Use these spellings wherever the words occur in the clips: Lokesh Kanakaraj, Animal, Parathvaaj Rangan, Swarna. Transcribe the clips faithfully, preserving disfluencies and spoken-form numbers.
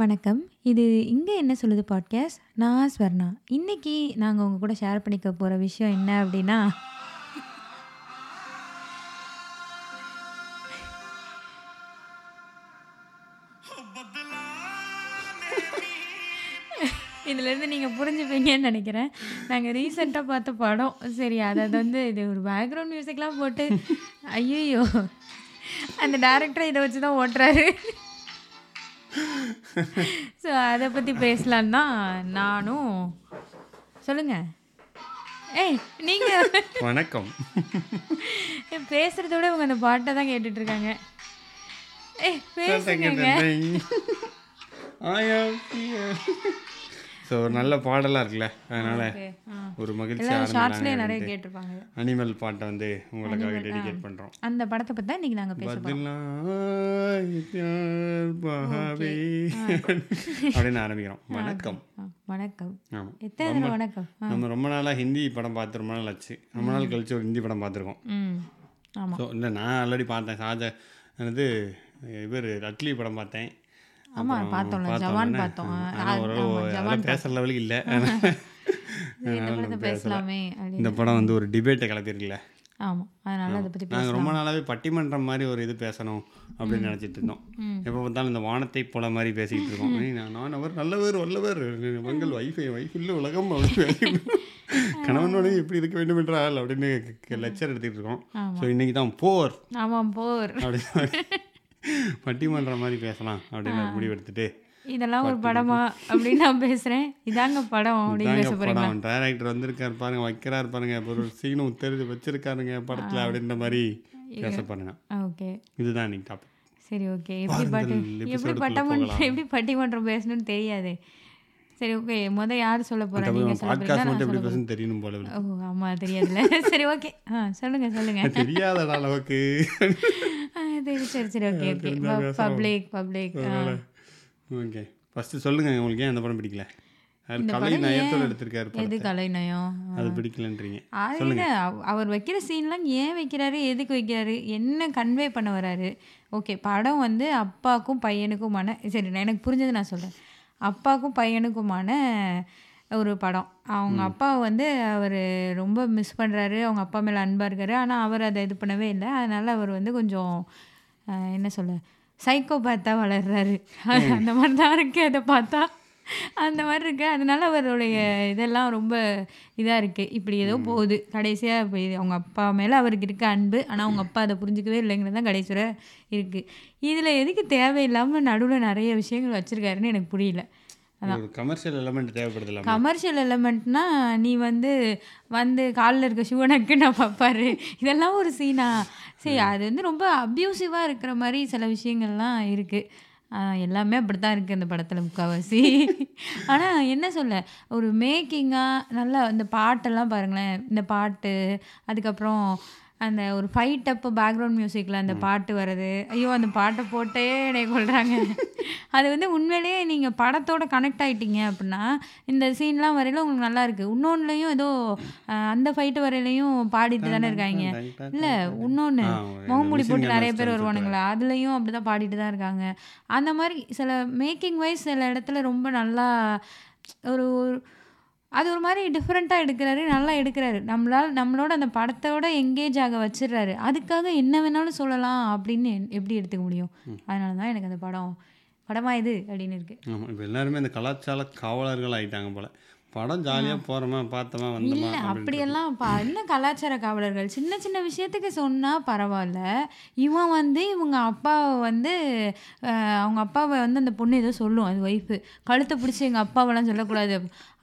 வணக்கம். இது இங்கே என்ன சொல்லுது பாட்காஸ்ட். நான் ஸ்வர்ணா. இன்றைக்கி நாங்கள் உங்கள் கூட ஷேர் பண்ணிக்க போகிற விஷயம் என்ன அப்படின்னா, இதுலேருந்து நீங்கள் புரிஞ்சுப்பீங்கன்னு நினைக்கிறேன். நாங்கள் ரீசெண்டாக பார்த்த படம். சரி, அதை வந்து இது ஒரு பேக்ரவுண்ட் மியூசிக்லாம் போட்டு ஐயோ அந்த டைரக்டரை இதை வச்சு தான் ஓட்டுறாரு. ஸோ அதை பற்றி பேசலான் தான் நானும். சொல்லுங்கள். ஏய் நீங்கள் வணக்கம் பேசுகிறதோட இவங்க அந்த பாட்டை தான் கேட்டுட்ருக்காங்க. ஏய் பேசுங்க. ஸோ நல்ல பாடலாக இருக்குல்ல, அதனால் ஒரு மகிழ்ச்சியாக நிறைய கேட்டிருப்பாங்க. அனிமல் பாட்டை வந்து உங்களுக்காக டெடிகேட் பண்ணுறோம். அந்த படத்தை பற்றி தான் இன்றைக்கி நாங்கள் பேசலாம் அப்படின்னு ஆரம்பிக்கிறோம். வணக்கம். வணக்கம். ஆமாம், எத்தனை வணக்கம். நம்ம ரொம்ப நாளாக ஹிந்தி படம் பார்த்து ரொம்ப நாள் ஆச்சு. ரொம்ப நாள் கழிச்சு ஒரு ஹிந்தி படம் பார்த்துருக்கோம். ஆமாம். ஸோ இல்லை, நான் ஆல்ரெடி பார்த்தேன். சாஜா எனது இவர் அட்லி படம் பார்த்தேன். ஆமாம் பார்த்தோம். ஜவான் பார்த்தோம். அதெல்லாம் பேசுகிற லெவலுக்கு இல்லை, பேசலாமே. இந்த படம் வந்து ஒரு டிபேட்டை கிளப்பியிருக்குல்ல. ஆமாம், அதனால் அதை பற்றி நாங்கள் ரொம்ப நாளாகவே பட்டிமன்றம் மாதிரி ஒரு இது பேசணும் அப்படின்னு நினச்சிட்டு இருந்தோம். எப்போ பார்த்தாலும் இந்த வானத்தை போல மாதிரி பேசிக்கிட்டு இருக்கோம். நான் அவர் நல்லவர் வல்லவர் மங்கள் வைஃபை வைஃப் இல்லை உலகம் அப்படின்னு கணவனோட எப்படி இருக்க வேண்டும் என்றால் அப்படின்னு லெக்சர் எடுத்துகிட்டு இருக்கோம். ஸோ இன்றைக்கி தான் போர். ஆமாம், போர் அப்படின்னு பட்டிமன்ற மாதிரி பேசலாம் அப்படின்னு முடிவெடுத்துட்டு இதெல்லாம் ஒரு படமா அப்படின்னு நான் பேசுகிறேன். இதாங்க படம் அப்படின்னு படம் டைரக்டர் வந்திருக்காரு பாருங்க, வைக்கிறாரு பாருங்க, ஒரு சீனும் உத்தரவு வச்சிருக்காருங்க படத்தில் அப்படின்ற மாதிரி பேச பாருங்க. ஓகே, இதுதான் இன்னைக்கு டாபிக். சரி, ஓகே. எப்படி பாட்டு எப்படி பட்டமன்றம் எப்படி பட்டிமன்றம் பேசணும்னு தெரியாது. சரி, ஓகே. முத யார் சொல்ல போறாங்க? நீங்க பாட்காஸ்ட் மட்டும் எப்படி பேசணும் தெரியணும் போல. ஓ ஆமா, தெரியாதுல. சரி, ஓகே. ஆ சொல்லுங்க சொல்லுங்க. தெரியாதடா நமக்கு. சரி சரி சரி, okay okay. Public public okay. First சொல்லுங்க, உங்களுக்கு ஏன் அந்த படம் பிடிக்கல? கலை நயத்தோட எடுத்திருக்காரு. எது கலை நயம்? அது பிடிக்கலன்றீங்க. சொல்லுங்க. அவர் வைக்கிற சீன்லாம் ஏன் வைக்கிறாரு, எதுக்கு வைக்கிறாரு, என்ன கன்வே பண்ண வராரு? ஓகே, படம் வந்து அப்பாக்கும் பையனுக்குமான, சரி எனக்கு புரிஞ்சது நான் சொல்றேன், அப்பாவுக்கும் பையனுக்குமான ஒரு படம். அவங்க அப்பா வந்து அவர் ரொம்ப மிஸ் பண்ணுறாரு, அவங்க அப்பா மேலே அன்பாக இருக்காரு. ஆனால் அவர் அதை இது பண்ணவே இல்லை. அதனால் அவர் வந்து கொஞ்சம் என்ன சொல்ல சைக்கோபேத்தாக வளர்றாரு. அந்த மாதிரி தான் இருக்குது. அதை பார்த்தா அந்த மாதிரி இருக்கு. அதனால் அவருடைய இதெல்லாம் ரொம்ப இதாக இருக்குது. இப்படி ஏதோ போகுது. கடைசியாக இப்போ அவங்க அப்பா மேலே அவருக்கு இருக்க அன்பு, ஆனால் அவங்க அப்பா அதை புரிஞ்சிக்கவே இல்லைங்கிறது தான் கடைசியாக இருக்குது. இதில் எதுக்கு தேவையில்லாமல் நடுவில் நிறைய விஷயங்கள் வச்சுருக்காருன்னு எனக்கு புரியல. அதான் கமர்ஷியல் எலமெண்ட் தேவைப்படுது. கமர்ஷியல் எலமெண்ட்னா நீ வந்து வந்து காலில் இருக்க சிவனுக்கு நான் பார்ப்பாரு, இதெல்லாம் ஒரு சீனா. சரி, அது வந்து ரொம்ப அப்யூசிவாக இருக்கிற மாதிரி சில விஷயங்கள்லாம் இருக்குது. எல்லாமே அப்படி தான் இருக்குது அந்த படத்தில் முக்கால்வாசி. ஆனால் என்ன சொல்ல, ஒரு மேக்கிங்காக நல்லா இந்த பாட்டெல்லாம் பாருங்களேன். இந்த பாட்டு, அதுக்கப்புறம் அந்த ஒரு ஃபைட் அப்பு பேக்ரவுண்ட் மியூசிக்கில் அந்த பாட்டு வர்றது, ஐயோ அந்த பாட்டை போட்டே என்னை கொள்கிறாங்க. அது வந்து உண்மையிலேயே நீங்கள் படத்தோடு கனெக்ட் ஆகிட்டீங்க அப்படின்னா இந்த சீன்லாம் வரையில உங்களுக்கு நல்லா இருக்குது. இன்னொன்றுலையும் ஏதோ அந்த ஃபைட்டு வரையிலையும் பாடிட்டு தானே இருக்காங்க. இல்லை இன்னொன்று முகமூடி போட்டு நிறைய பேர் வருவானுங்களா, அதுலேயும் அப்படி தான் பாடிட்டு தான் இருக்காங்க. அந்த மாதிரி சில மேக்கிங் வைஸ் சில இடத்துல ரொம்ப நல்லா ஒரு அது ஒரு மாதிரி டிஃப்ரெண்ட்டாக எடுக்கிறாரு, நல்லா எடுக்கிறாரு. நம்மளால் நம்மளோட அந்த படத்தோட எங்கேஜ் ஆக வச்சிடுறாரு. அதுக்காக என்ன வேணாலும் சொல்லலாம் அப்படின்னு எப்படி எடுத்துக்க முடியும்? அதனால தான் எனக்கு அந்த படம் படமாக இது அப்படின்னு இருக்கு. ஆமாம், இப்போ எல்லாருமே அந்த கலாச்சார காவலர்கள் ஆகிட்டாங்க போல. படம் ஜாலியாக போகிறோமா பார்த்தோமா வந்தோமா இல்லை அப்படியெல்லாம் பா என்ன கலாச்சார காவலர்கள். சின்ன சின்ன விஷயத்துக்கு சொன்னால் பரவாயில்ல. இவன் வந்து இவங்க அப்பாவை வந்து அவங்க அப்பாவை வந்து அந்த பொண்ணு ஏதோ சொல்லும், அது ஒய்ஃபு கழுத்தை பிடிச்சி எங்கள் அப்பாவெல்லாம் சொல்லக்கூடாது.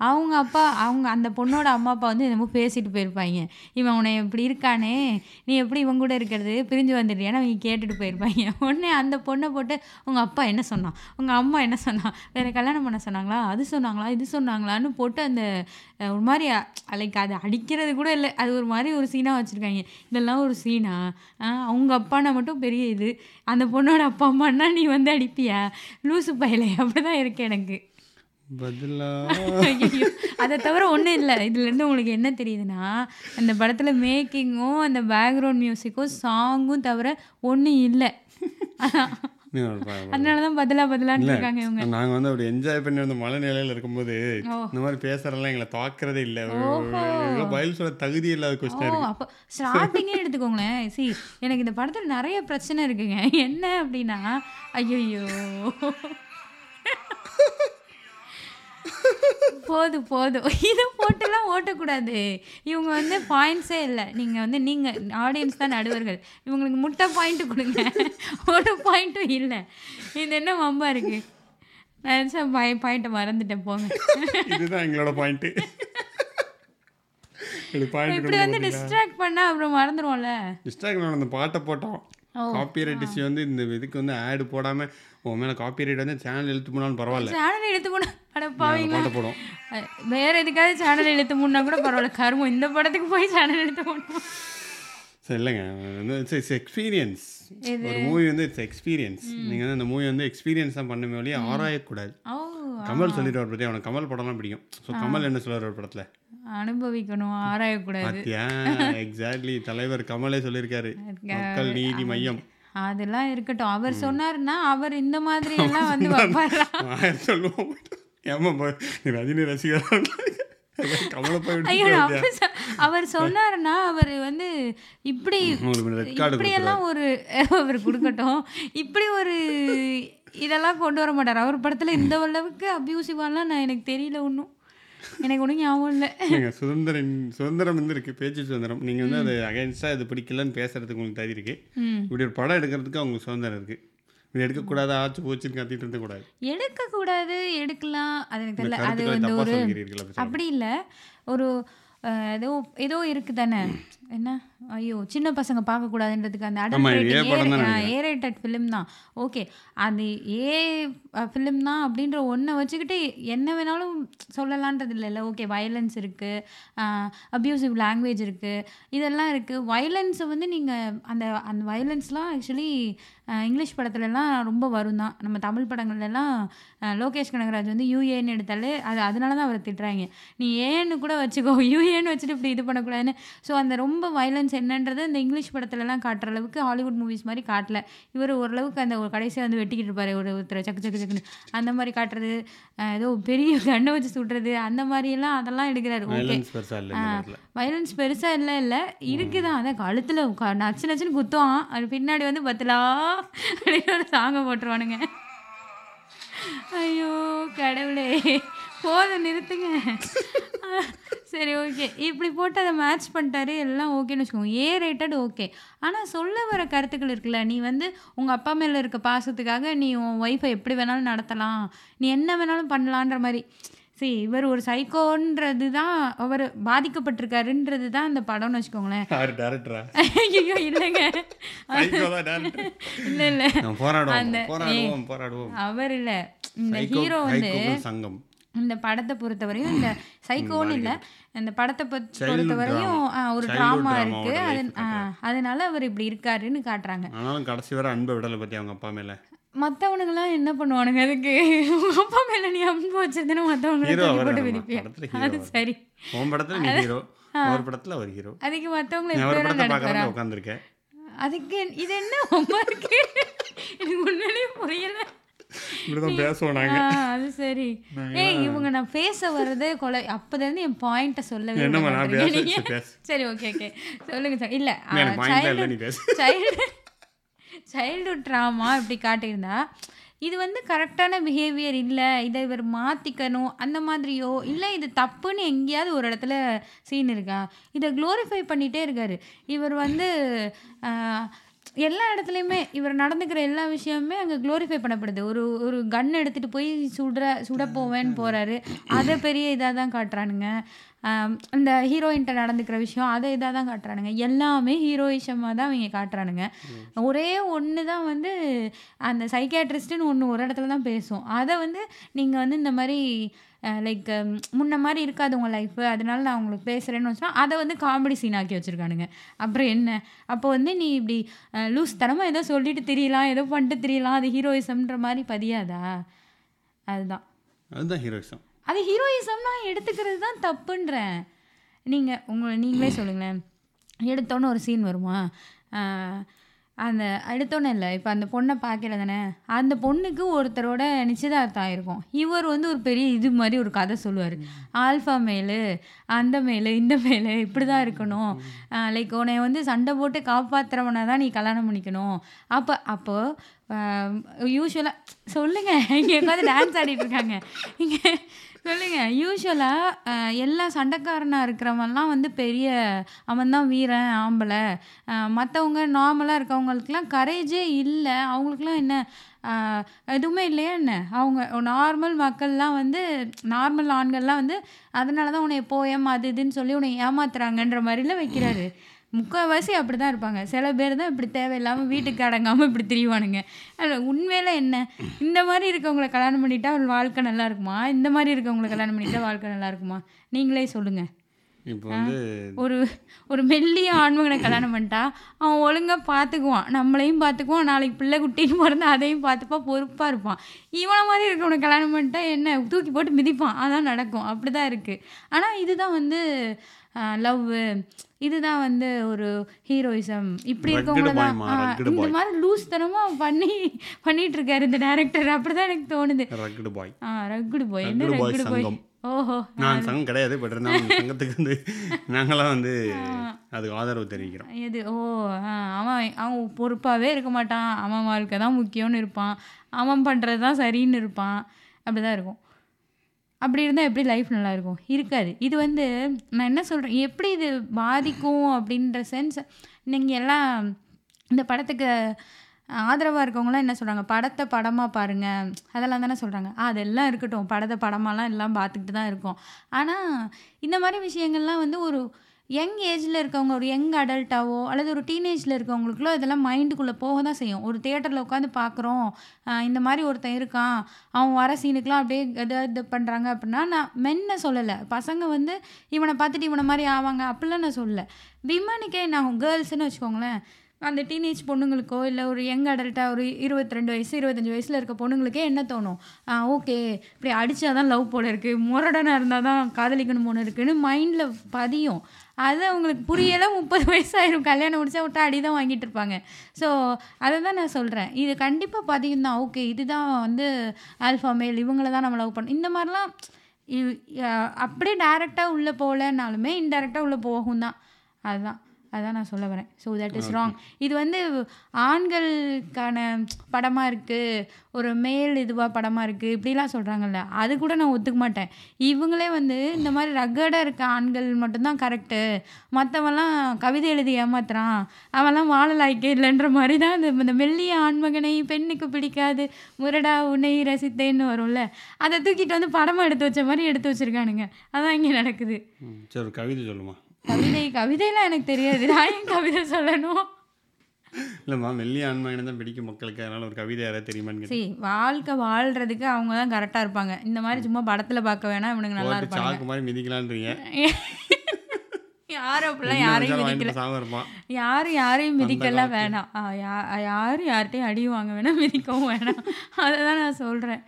அவங்க அப்பா அவங்க அந்த பொண்ணோட அம்மா அப்பா வந்து என்னமோ பேசிட்டு போயிருப்பாங்க. இவன் உன்னை இப்படி இருக்கானே, நீ எப்படி இவன் கூட இருக்கிறது, பிரிஞ்சு வந்துட்டியான்னு அவங்க கேட்டுட்டு போயிருப்பாங்க. உடனே அந்த பொண்ணை போட்டு உங்கள் அப்பா என்ன சொன்னான், உங்கள் அம்மா என்ன சொன்னான், வேறு கல்யாணம் பண்ண சொன்னாங்களா, அது சொன்னாங்களா, இது சொன்னாங்களான்னு போட்டு அந்த ஒரு மாதிரி லைக் அது அடிக்கிறது கூட இல்லை, அது ஒரு மாதிரி ஒரு சீனாக வச்சுருக்காங்க. இதெல்லாம் ஒரு சீனா? அவங்க அப்பானா மட்டும் பெரிய இது, அந்த பொண்ணோட அப்பா அம்மானா நீ வந்து அடிப்பியா லூசு பையலை அப்படி தான் இருக்கு எனக்கு. அதை தவிர ஒன்றும் இல்லை. இதுலேருந்து உங்களுக்கு என்ன தெரியுதுன்னா அந்த படத்தில் மேக்கிங்கும் அந்த பேக்ரவுண்ட் மியூசிக்கும் சாங்கும் தவிர ஒன்றும் இல்லை. அதனாலதான் பதிலா பதிலான்னு இருக்காங்க இவங்க. நாங்க வந்து அப்படி என்ஜாய் பண்ணி இருந்த மழை நிலையில இருக்கும்போது இந்த மாதிரி பேசுறதெல்லாம் எங்களை தாக்குறதே இல்லை. பதில் சொல்ல தகுதி இல்லாத கொஸ்டின். அப்போ ஸ்டார்டிங்கே எடுத்துக்கோங்களேன். சி எனக்கு இந்த படத்துல நிறைய பிரச்சனை இருக்குங்க. என்ன அப்படின்னா ஐயோ போதும் போதும் இதை போட்டுலாம் ஓட்டக்கூடாது. இவங்க வந்து பாயிண்ட்ஸே இல்லை. நீங்கள் வந்து நீங்கள் ஆடியன்ஸ் தான் நடுவர்கள். இவங்களுக்கு முட்டை பாயிண்ட்டு கொடுங்க, ஒரு பாயிண்ட்டும் இல்லை. இது என்ன வம்பா இருக்குது. நான் சார் பாய் பாயிண்ட்டை மறந்துட்டேன் போங்க. இதுதான் எங்களோட பாயிண்ட்டு. இப்படி வந்து டிஸ்ட்ராக்ட் பண்ணால் அப்புறம் மறந்துடுவோம்ல. டிஸ்ட்ராக்ட் பண்ண அந்த பாட்டை போட்டோம். காப்பிரைட் இஷ்யூ வந்து இந்த இதுக்கு வந்து ஆடு போடாமல் உன் மேலே காப்பிரைட் வந்து சேனல் எழுத்து போனாலும் பரவாயில்ல. சேனல் எழுத்து போனால் பாவீங்களா போடும். வேற எதுக்காவது சேனல் எழுத்து போடனா கூட பரவாயில்ல. கருமம் இந்த படத்துக்கு போய் சேனல் எழுத்து போடணும். சரி இல்லைங்க, இட்ஸ் எக்ஸ்பீரியன்ஸ். ஒரு மூவி வந்து இட்ஸ் எக்ஸ்பீரியன்ஸ். நீங்கள் வந்து அந்த மூவி வந்து எக்ஸ்பீரியன்ஸ் தான் பண்ணுமே வழியே ஆராயக்கூடாது. கமல் சொல்லிட்டு ஒரு பற்றி அவனுக்கு கமல் படம்லாம் பிடிக்கும். ஸோ கமல் என்ன சொல்லுவார் ஒரு படத்தில்? அனுபவிக்கணும், ஆராயக்கூடாது. எக்ஸாக்ட்லி. தலைவர் கமலே சொல்லியிருக்காரு மக்கள் நீதி மையம். அதெல்லாம் இருக்கட்டும். அவர் சொன்னாருன்னா அவர் இந்த மாதிரி எல்லாம் வந்து சொல்லுவோம். ஏமா ரஜினி ரசிகர் அவர் சொன்னாருன்னா அவர் வந்து இப்படி இப்படியெல்லாம் ஒரு அவர் கொடுக்கட்டும். இப்படி ஒரு இதெல்லாம் கொண்டு வர மாட்டார் அவர் படத்துல. இந்த அளவுக்கு அபியூசிவாலாம் நான் எனக்கு தெரியல ஒன்றும். எனக்கு ஒன்றும் ஞாபகம் இல்லை. சுதந்திரம் சுதந்திரம் வந்து இருக்கு, பேச்சு சுதந்திரம். நீங்கள் வந்து அது அகைன்ஸ்டாக இது பிடிக்கலன்னு பேசுறதுக்கு உங்களுக்கு தகுதி இருக்கு. இப்படி ஒரு படம் எடுக்கிறதுக்கு அவங்களுக்கு சுதந்திரம் இருக்கு. இது எடுக்கக்கூடாது, ஆச்சு போச்சு கத்திட்டு இருந்த கூடாது, எடுக்கக்கூடாது, எடுக்கலாம். அது எனக்கு தெரியல. அது வந்து ஒரு அப்படி இல்லை, ஒரு ஏதோ ஏதோ இருக்கு தானே. என்ன ஐயோ சின்ன பசங்க பார்க்கக்கூடாதுன்றதுக்கு அந்த அடல்ட் ஏ ரேட்டட் ஃபிலிம் தான். ஓகே அது ஏ ஃபிலிம் தான் அப்படின்ற ஒன்றை வச்சுக்கிட்டு என்ன வேணாலும் சொல்லலான்றது இல்லைல்ல. ஓகே வயலன்ஸ் இருக்குது, அப்யூசிவ் லாங்குவேஜ் இருக்குது, இதெல்லாம் இருக்குது. வயலன்ஸை வந்து நீங்கள் அந்த அந்த வயலன்ஸ்லாம் ஆக்சுவலி இங்கிலீஷ் படத்துலலாம் ரொம்ப வரும் தான். நம்ம தமிழ் படங்கள்லாம் லோகேஷ் கனகராஜ் வந்து யூஏன்னு எடுத்தாலே அது அதனால தான் அவரை திட்டுறாங்க. நீ ஏன்னு கூட வச்சுக்கோ, யூஏன்னு வச்சுட்டு இப்படி இது பண்ணக்கூடாதுன்னு. ஸோ அந்த ரொம்ப வயலன்ஸ் என்னன்றது இந்த இங்கிலீஷ் படத்துலலாம் காட்டுற அளவுக்கு ஹாலிவுட் மூவிஸ் மாதிரி காட்டல. இவர் ஓரளவுக்கு அந்த ஒரு கடைசியாக வந்து வெட்டிக்கிட்டு இருப்பார் ஒரு ஒருத்தர் சக்கு சக்கு சக்குன்னு அந்த மாதிரி காட்டுறது, ஏதோ பெரிய கண்ணை வச்சு சுடுறது அந்த மாதிரியெல்லாம் அதெல்லாம் எடுக்கிறாரு. ஓகே வயலன்ஸ் பெருசாக இல்லை இல்லை இருக்குதான். அதான் கழுத்தில் நச்சு நச்சுன்னு குத்தும், அது பின்னாடி வந்து பத்தலா அப்படின்னு ஒரு சாங்கை போட்டுருவானுங்க. ஐயோ கடவுளே போதும் நிறுத்துங்க. சரி ஓகே இப்படி போட்டு அதை மேட்ச் பண்ணிட்டாரு எல்லாம் ஓகேன்னு வச்சுக்கோங்க. A rated okay. ஆனால் சொல்ல வர கருத்துக்கள் இருக்குல்ல, நீ வந்து உங்கள் அப்பா மேலே இருக்க பாசத்துக்காக நீ உன் ஒய்ஃபை எப்படி வேணாலும் நடத்தலாம், நீ என்ன வேணாலும் பண்ணலான்ற மாதிரி. சரி இவர் ஒரு சைக்கோன்றது தான், அவர் பாதிக்கப்பட்டிருக்காருன்றது தான் இந்த படம்னு வச்சுக்கோங்களேன். ஐயோ இல்லைங்க இல்லை இல்லை அந்த அவர் இல்லை இந்த ஹீரோ வந்து இந்த படத்தை பொறுத்தவரையும் இந்த சைக்கோன்னு இல்லை இந்த படத்தை பொறுத்தவரையும் ஒரு ட்ராமா இருக்கு. அது அதனால அவர் இப்படி இருக்காருன்னு காட்டுறாங்க. ஆனாலும் கடைசி வரை அன்பை விடலை பற்றி அவங்க அப்பா மேலே. மற்றவனுங்கெல்லாம் என்ன பண்ணுவானுங்க அதுக்கு? உங்க அப்பா மேலே நீ அன்பு வச்சதுன்னு மற்றவங்களுக்கு போட்டு விதிப்பியா? அது சரி படத்துல ஒரு ஹீரோ அதுக்கு மற்றவங்களை உட்காந்துருக்கேன் அதுக்கு இது என்ன இருக்கு எனக்கு முன்னாடியே புரியல. அது சரி ஏய் இவங்க நான் பேச வர்றதே கொலை. அப்போதிலிருந்து என் பாயிண்ட்டை சொல்லவே சரி ஓகே ஓகே சொல்லுங்க சார். இல்லை சைல்டு சைல்டுஹுட் ட்ராமா இப்படி காட்டியிருந்தா இது வந்து கரெக்டான பிஹேவியர் இல்லை, இதை இவர் மாற்றிக்கணும் அந்த மாதிரியோ இல்லை இது தப்புன்னு எங்கேயாவது ஒரு இடத்துல சீன் இருக்கா? இதை க்ளோரிஃபை பண்ணிகிட்டே இருக்கார் இவர் வந்து. எல்லா இடத்துலையுமே இவர் நடந்துக்கிற எல்லா விஷயமுமே அங்கே க்ளோரிஃபை பண்ணப்படுது. ஒரு ஒரு கன் எடுத்துகிட்டு போய் சுடுற சுட போவேன்னு போகிறாரு, அதை பெரிய இதாக தான் காட்டுறானுங்க. இந்த ஹீரோயின்ட்ட நடந்துக்கிற விஷயம் அதை இதாக தான் காட்டுறானுங்க. எல்லாமே ஹீரோயிஷமாக தான் அவங்க காட்டுறானுங்க. ஒரே ஒன்று தான் வந்து அந்த சைக்கியாட்ரிஸ்ட்டுன்னு ஒன்று ஒரு இடத்துல தான் பேசும். அதை வந்து நீங்கள் வந்து இந்த மாதிரி லைக் முன்ன மாதிரி இருக்காது உங்கள் லைஃப்பு, அதனால நான் உங்களுக்கு பேசுகிறேன்னு வச்சுன்னா அதை வந்து காமெடி சீன் ஆக்கி வச்சுருக்கானுங்க. அப்புறம் என்ன அப்போ வந்து நீ இப்படி லூஸ் தரமாக ஏதோ சொல்லிட்டு திரியலாம், ஏதோ பண்ணிட்டு திரியலாம், அது ஹீரோயிசம்ன்ற மாதிரி பதியாதா? அதுதான் அதுதான் ஹீரோயிசம். அது ஹீரோயிசம்னா எடுத்துக்கிறது தான் தப்புன்றேன். நீங்கள் உங்களை நீங்களே சொல்லுங்களேன், எடுத்தோன்னு ஒரு சீன் வருமா அந்த எடுத்தோன்னே இல்லை, இப்போ அந்த பொண்ணை பார்க்குறதானே, அந்த பொண்ணுக்கு ஒருத்தரோட நிச்சயதார்த்தம் ஆகிருக்கும். இவர் வந்து ஒரு பெரிய இது மாதிரி ஒரு கதை சொல்லுவார், ஆல்ஃபா மேலு, அந்த மேலு, இந்த மேலு, இப்படி தான் இருக்கணும், லைக் உன்னை வந்து சண்டை போட்டு காப்பாற்றுறவனை தான் நீ கல்யாணம் பண்ணிக்கணும். அப்போ அப்போது யூஸ்வலாக சொல்லுங்கள், இங்கே உட்காந்து டான்ஸ் ஆடிட்டுருக்காங்க, இங்கே சொல்லுங்கள். யூஸ்வலாக எல்லா சண்டைக்காரனாக இருக்கிறவன்லாம் வந்து பெரிய அவன் தான் வீரன் ஆம்பளை, மற்றவங்க நார்மலாக இருக்கவங்களுக்குலாம் கரேஜே இல்லை, அவங்களுக்குலாம் என்ன எதுவுமே இல்லையா என்ன, அவங்க நார்மல் மக்கள்லாம் வந்து நார்மல் ஆண்கள்லாம் வந்து அதனால தான் உன்னை எப்போ ஏமாது இதுன்னு சொல்லி உன்னை ஏமாத்துறாங்கன்ற மாதிரிலாம் வைக்கிறாரு. முக்கால்வாசி அப்படி தான் இருப்பாங்க. சில பேர் தான் இப்படி தேவையில்லாமல் வீட்டுக்கு அடங்காமல் இப்படி திரிவானுங்க. அதில் உண்மையில என்ன, இந்த மாதிரி இருக்கவங்களை கல்யாணம் பண்ணிட்டா அவள் வாழ்க்கை நல்லா இருக்குமா? இந்த மாதிரி இருக்கவங்களை கல்யாணம் பண்ணிட்டா வாழ்க்கை நல்லா இருக்குமா? நீங்களே சொல்லுங்கள். இப்போ வந்து ஒரு ஒரு மெல்லிய ஆண்மகனை கல்யாணம் பண்ணிட்டா அவன் ஒழுங்காக பார்த்துக்குவான், நம்மளையும் பார்த்துக்குவான், நாளைக்கு பிள்ளை குட்டின்னு பிறந்து அதையும் பார்த்துப்பா, பொறுப்பாக இருப்பான். இவனை மாதிரி இருக்கவனை கல்யாணம் பண்ணிட்டா என்ன, தூக்கி போட்டு மிதிப்பான், அதான் நடக்கும். அப்படி தான் இருக்குது. ஆனால் இதுதான் வந்து லவ்வு, இதுதான் வந்து ஒரு ஹீரோயிசம். இப்படி இருக்கவங்கள தான் இந்த மாதிரி லூஸ் தனமாக பண்ணி பண்ணிட்டு இருக்காரு இந்த டைரக்டர். அப்படிதான் எனக்கு தோணுது. ரக்குடு பாய், ஆ ரக்குடு பாய், என்ன ரக்குடு பாய்? ஓஹோ, நான் சங்கம் கிடையாது, பட் இருந்தாலும் சங்கத்துக்கு வந்து நாங்களாம் வந்து அதுக்கு ஆதரவு தெரிவிக்கிறோம். இது ஓ அவன் அவன் பொறுப்பாகவே இருக்க மாட்டான், அவன் வாழ்க்கை தான் முக்கியம்னு இருப்பான், அவன் பண்ணுறது தான் சரின்னு இருப்பான். அப்படி தான் இருக்கும். அப்படி இருந்தால் எப்படி லைஃப் நல்லாயிருக்கும்? இருக்காது. இது வந்து நான் என்ன சொல்கிறேன், எப்படி இது பாதிக்கும் அப்படின்ற சென்ஸ் நீங்கள் எல்லாம் இந்த படத்துக்கு ஆதரவாக இருக்கவங்களாம் என்ன சொல்கிறாங்க, படத்தை படமாக பாருங்கள், அதெல்லாம் தானே சொல்கிறாங்க. அதெல்லாம் இருக்கட்டும், படத்தை படமாலாம் எல்லாம் பார்த்துக்கிட்டு தான் இருக்கோம். ஆனால் இந்த மாதிரி விஷயங்கள்லாம் வந்து ஒரு யங் ஏஜில் இருக்கவங்க, ஒரு யங் அடல்ட்டாவோ அல்லது ஒரு டீனேஜில் இருக்கவங்களுக்குள்ளோ இதெல்லாம் மைண்டுக்குள்ளே போக தான் செய்யும். ஒரு தியேட்டரில் உட்காந்து பார்க்குறோம், இந்த மாதிரி ஒருத்தன் இருக்கான், அவன் வர சீனுக்கெலாம் அப்படியே எதாவது இது பண்ணுறாங்க அப்படின்னா, நான் மென்ன சொல்லலை, பசங்க வந்து இவனை பார்த்துட்டு இவனை மாதிரி ஆவாங்க அப்படிலாம் நான் சொல்லலை. விமானிக்கே நான் கேர்ள்ஸ்ன்னு வச்சுக்கோங்களேன், அந்த டீனேஜ் பொண்ணுங்களுக்கோ இல்லை ஒரு யங் அடல்ட்டாக ஒரு இருபத்தி ரெண்டு வயசு இருபத்தஞ்சி வயசில் இருக்க பொண்ணுங்களுக்கே என்ன தோணும், ஓகே இப்படி அடித்தா தான் லவ் போல இருக்குது, முரடனாக இருந்தால் தான் காதலிக்கணும் போல இருக்குதுன்னு மைண்டில் பதியும். அது அவங்களுக்கு புரியலை, முப்பது வயசாயிரும், கல்யாணம் முடிச்சா விட்டா அடி தான் வாங்கிட்டு இருப்பாங்க. ஸோ அதை தான் நான் சொல்கிறேன், இது கண்டிப்பாக பதியும் தான். ஓகே இதுதான் வந்து ஆல்ஃபா மேல், இவங்கள தான் நம்ம லவ் பண்ணோம், இந்த மாதிரிலாம் இவ் அப்படியே டைரெக்டாக உள்ளே போகலனாலுமே இன்டெரக்டாக உள்ளே போகும் தான். அதுதான் அதான் நான் சொல்ல வரேன். So that is wrong. இது வந்து ஆண்களுக்கான படமாக இருக்குது, ஒரு மேல் இதுவாக படமாக இருக்குது இப்படிலாம் சொல்கிறாங்கல்ல, அது கூட நான் ஒத்துக்க மாட்டேன். இவங்களே வந்து இந்த மாதிரி ரகடாக இருக்க ஆண்கள் மட்டும்தான் கரெக்டு, மற்றவெல்லாம் கவிதை எழுதி ஏமாத்துறான், அவெல்லாம் வாழலாய்க்கே இல்லைன்ற மாதிரி தான் இந்த இந்த மெல்லிய ஆண்மகனை பெண்ணுக்கு பிடிக்காது முரடா உன்னை ரசித்தேன்னு வரும்ல, அதை தூக்கிட்டு வந்து படமாக எடுத்து வச்ச மாதிரி எடுத்து வச்சுருக்கானுங்க. அதான் இங்கே நடக்குது. சரி கவிதை சொல்லுமா. கவிதை கவிதைலாம் எனக்கு தெரியாது, நான் ஏன் கவிதை சொல்லணும்? இல்லைம்மா, வெள்ளி ஆண்மையின தான் பிடிக்கும் மக்களுக்கு, அதனால் ஒரு கவிதை யாராவது தெரியுமான்னு. சரி, வாழ்க்கை வாழ்கிறதுக்கு அவங்க தான் கரெக்டாக இருப்பாங்க. இந்த மாதிரி சும்மா படத்தில் பார்க்க வேணாம், இவனுக்கு நல்லா இருப்பாங்க. சாக்கு மாதிரி மிதிக்கலான்றீங்க, யாரும் அப்படிலாம் யாரையும் மிதிக்கலாம், யாரும் யாரையும் மிதிக்கலாம் வேணாம், யாரும் யார்கிட்டையும் அடி வாங்க வேணாம், மிதிக்கவும் வேணாம். அதை தான் நான் சொல்கிறேன்,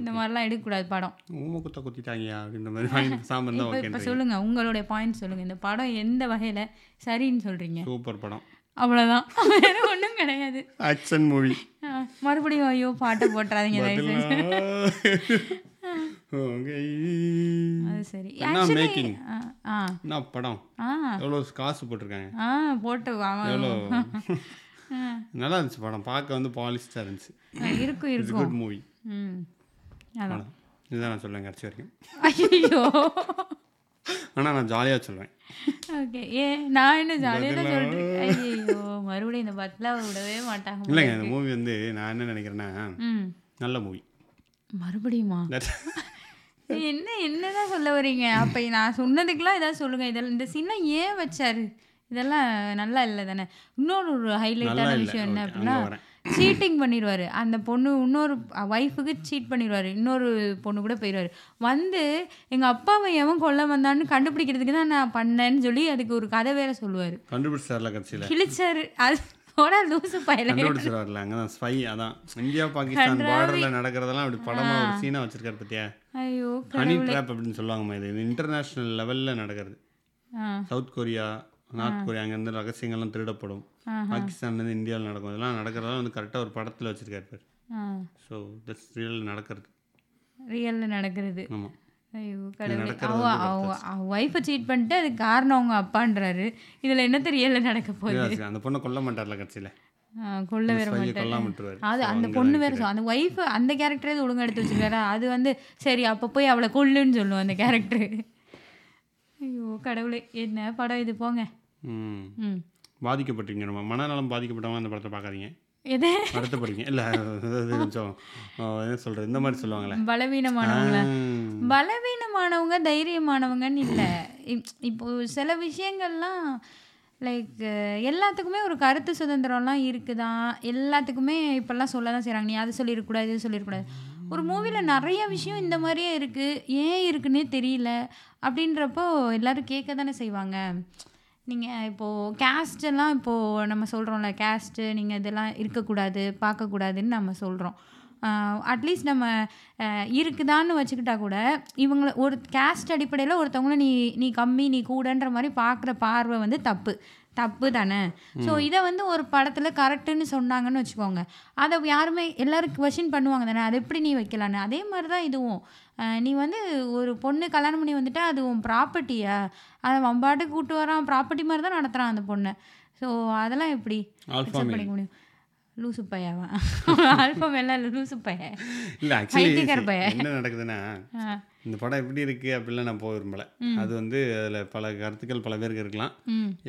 இந்த மாதிரிலாம் எடுக்கக்கூடாது படம். ஊமக்குத்த குத்திட்டாங்கயா அப்படின்ற மாதிரி சாம்பன் தான். ஓகே, இப்போ சொல்லுங்கள் உங்களுடைய பாயிண்ட் சொல்லுங்கள். இந்த படம் எந்த வகையில் சரின்னு சொல்கிறீங்க? சூப்பர் படம், அவ்வளோதான், வேறு ஒன்றும் கிடையாது. Action movie. மறுபடியும் ஐயோ பாட்டை போட்டுறாதீங்க அது சரி. மேக்கிங் என்ன படம், எவ்வளோ காசு போட்டிருக்காங்க, போட்டு எவ்வளோ நல்லா இருந்துச்சு படம், பார்க்க வந்து பாலிஷ்டாக இருந்துச்சு. இருக்கும் இருக்கும் மூவி. ம், அதான் இதுதான் நான் சொல்லுவேன் கடைசி வரைக்கும். ஐயோ, ஆனால் நான் ஜாலியாக சொல்லுவேன். ஓகே, ஏ நான் என்ன ஜாலியாக தான் சொல்கிறேன். ஐயோ, மறுபடியும் இந்த பட்லா விடவே மாட்டாங்க. இல்லைங்க, இந்த மூவி வந்து நான் என்ன நினைக்கிறேன்னா நல்ல மூவி. மறுபடியுமா என்ன என்னதான் சொல்ல வரீங்க? அப்போ நான் சொன்னதுக்கெலாம் ஏதாவது சொல்லுங்கள். இதெல்லாம் இந்த சின்ன ஏன் வச்சாரு, இதெல்லாம் நல்லா இல்லை தானே. இன்னொரு ஒரு ஹைலைட்டான விஷயம் என்ன அப்படின்னா, சீட்டிங் பண்ணிடுவார் அந்த பொண்ணு, இன்னொரு ஒய்ஃபுக்கு சீட் பண்ணிடுவார், இன்னொரு பொண்ணு கூட போயிடுவார். வந்து எங்கள் அப்பாவை எவன் கொல்ல வந்தான்னு கண்டுபிடிக்கிறதுக்கு தான் நான் பண்ணேன்னு சொல்லி அதுக்கு ஒரு கதை வேற சொல்லுவார். கண்டுபிடிச்சார்ல கட்சியில் கிழிச்சார். அது இன்டர்நேஷனல் லெவல்ல நடக்கிறது, சவுத் கொரியா நார்த் கொரியா அங்கேருந்து ரகசியங்கள்லாம் திருடப்படும். பாகிஸ்தான்லேருந்து இந்தியாவில் நடக்கும், இதெல்லாம் நடக்கிறதால வந்து கரெக்டாக ஒரு படத்தில் வச்சுருக்காரு பேர். ஸோ தட்ஸ் ரியல் நடக்கிறது, ரியலில் நடக்கிறது. ஆமாம், ஒய்ஃபை சீட் பண்ணிட்டு அது காரணம் அவங்க அப்பான்றாரு. இதில் என்னத்த ரியலில் நடக்க போகுது? அந்த பொண்ணை கொல்ல மாட்டார்ல கட்சியில், கொல்ல வேற மாட்டார். அது அந்த பொண்ணு வேற, அந்த ஒய்ஃப் அந்த கேரக்டரே ஒழுங்காக எடுத்து வச்சுருக்காரு. அது வந்து சரி அப்போ போய் அவளை கொல்லுன்னு சொல்லுவோம் அந்த கேரக்டரு. ஐயோ கடவுளே, என்ன படம் இது போங்க. ம், பாதிக்கப்பட்டீங்க, நம்ம மனநலம் பாதிக்கப்பட்டவங்க அந்த படத்தை பார்க்காதீங்க. எது வருத்தப்படுங்க இல்லை, கொஞ்சம் என்ன சொல்கிறது, இந்த மாதிரி சொல்லுவாங்களே பலவீனமானவங்கள. பலவீனமானவங்க தைரியமானவங்கன்னு இல்லை. இப்போது சில விஷயங்கள்லாம் லைக் எல்லாத்துக்குமே ஒரு கருத்து சுதந்திரம்லாம் இருக்குதான், எல்லாத்துக்குமே இப்போல்லாம் சொல்ல தான் செய்கிறாங்க. நீ அதை சொல்லிடக்கூடாது, இது சொல்லிடக்கூடாது. ஒரு மூவியில் நிறைய விஷயம் இந்த மாதிரியே இருக்குது, ஏன் இருக்குன்னே தெரியல அப்படின்றப்போ எல்லோரும் கேட்க தானே செய்வாங்க. நீங்கள் இப்போது கேஸ்டெல்லாம் இப்போது நம்ம சொல்கிறோம்ல, கேஸ்ட்டு நீங்கள் இதெல்லாம் இருக்கக்கூடாது பார்க்கக்கூடாதுன்னு நம்ம சொல்கிறோம். அட்லீஸ்ட் நம்ம இருக்குதான்னு வச்சுக்கிட்டா கூட இவங்களை ஒரு கேஸ்ட் அடிப்படையில் ஒருத்தவங்கள நீ நீ கம்மி நீ கூடன்ற மாதிரி பார்க்குற பார்வை வந்து தப்பு தப்பு தானே. ஸோ இதை வந்து ஒரு படத்தில் கரெக்டுன்னு சொன்னாங்கன்னு வச்சுக்கோங்க, அதை யாருமே எல்லோரும் கொஷின் பண்ணுவாங்க தானே, அதை எப்படி நீ வைக்கலான்னு. அதே மாதிரி தான் இதுவும், நீ வந்து ஒரு பொண்ணு கல்யாணம் பண்ணி வந்துட்டால் அது உன் ப்ராப்பர்ட்டியா, அதை வம்பாட்டு கூப்பிட்டு வரான், ப்ராப்பர்ட்டி மாதிரி தான் நடத்துகிறான் அந்த பொண்ணை. ஸோ அதெல்லாம் எப்படி அக்செப்ட் பண்ணிக்க முடியும்? லூசு பையாவா ஆல்ஃபா மேல லூசு பைய இல்லை, ஆக்சுவலி என்ன நடக்குதுன்னா இந்த படம் எப்படி இருக்குது அப்படிலாம் நான் போக விரும்பலை. அது வந்து அதில் பல கருத்துக்கள் பல பேருக்கு இருக்கலாம்.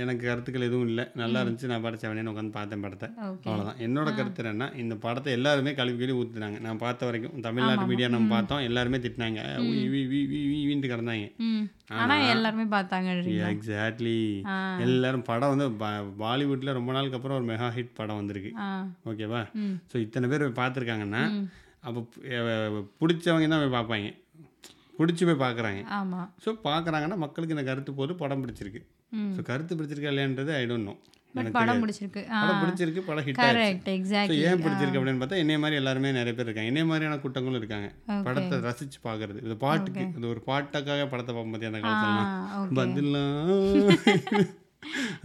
எனக்கு கருத்துக்கள் எதுவும் இல்லை, நல்லா இருந்துச்சு, நான் படித்த வேணேன்னு உட்காந்து பார்த்தேன் படத்தை, அவ்வளோதான். என்னோட கருத்து என்னென்னா, இந்த படத்தை எல்லாருமே கழுவி கழுவி ஊற்றுனாங்க. நான் பார்த்த வரைக்கும் தமிழ்நாட்டு மீடியா நம்ம பார்த்தோம், எல்லாருமே திட்டினாங்க, வீண்டு கிடந்தாங்க. ஆனால் எல்லாருமே பார்த்தாங்க. எக்ஸாக்ட்லி எல்லாரும் படம் வந்து பாலிவுட்டில் ரொம்ப நாளுக்கு அப்புறம் ஒரு மெகா ஹிட் படம் வந்திருக்கு, ஓகேவா? ஸோ இத்தனை பேர் பார்த்துருக்காங்கன்னா அப்போ பிடிச்சவங்க தான் போய் பார்ப்பாங்க, பிடிச்சி போய் பார்க்குறாங்க. ஆமாம், ஸோ பார்க்குறாங்கன்னா மக்களுக்கு இந்த கருத்து போது படம் பிடிச்சிருக்கு. ஸோ கருத்து பிடிச்சிருக்கா இல்லையான்றது ஐ டோன்ட் நோ. படம் பிடிச்சிருக்கு, படம் பிடிச்சிருக்கு, படம் ஹிட் ஆயிடுச்சு. எக்ஸாக்ட்லி ஏன் பிடிச்சிருக்கு அப்படின்னு பார்த்தா, என்னைய மாதிரி எல்லாருமே நிறைய பேர் இருக்காங்க, என்னைய மாதிரியான கூட்டங்களும் இருக்காங்க படத்தை ரசிச்சு பார்க்கறது. இது பாட்டுக்கு, இது ஒரு பாட்டுக்காக படத்தை பார்க்க மாட்டேன். அந்த காலத்துலாம் பதிலாம்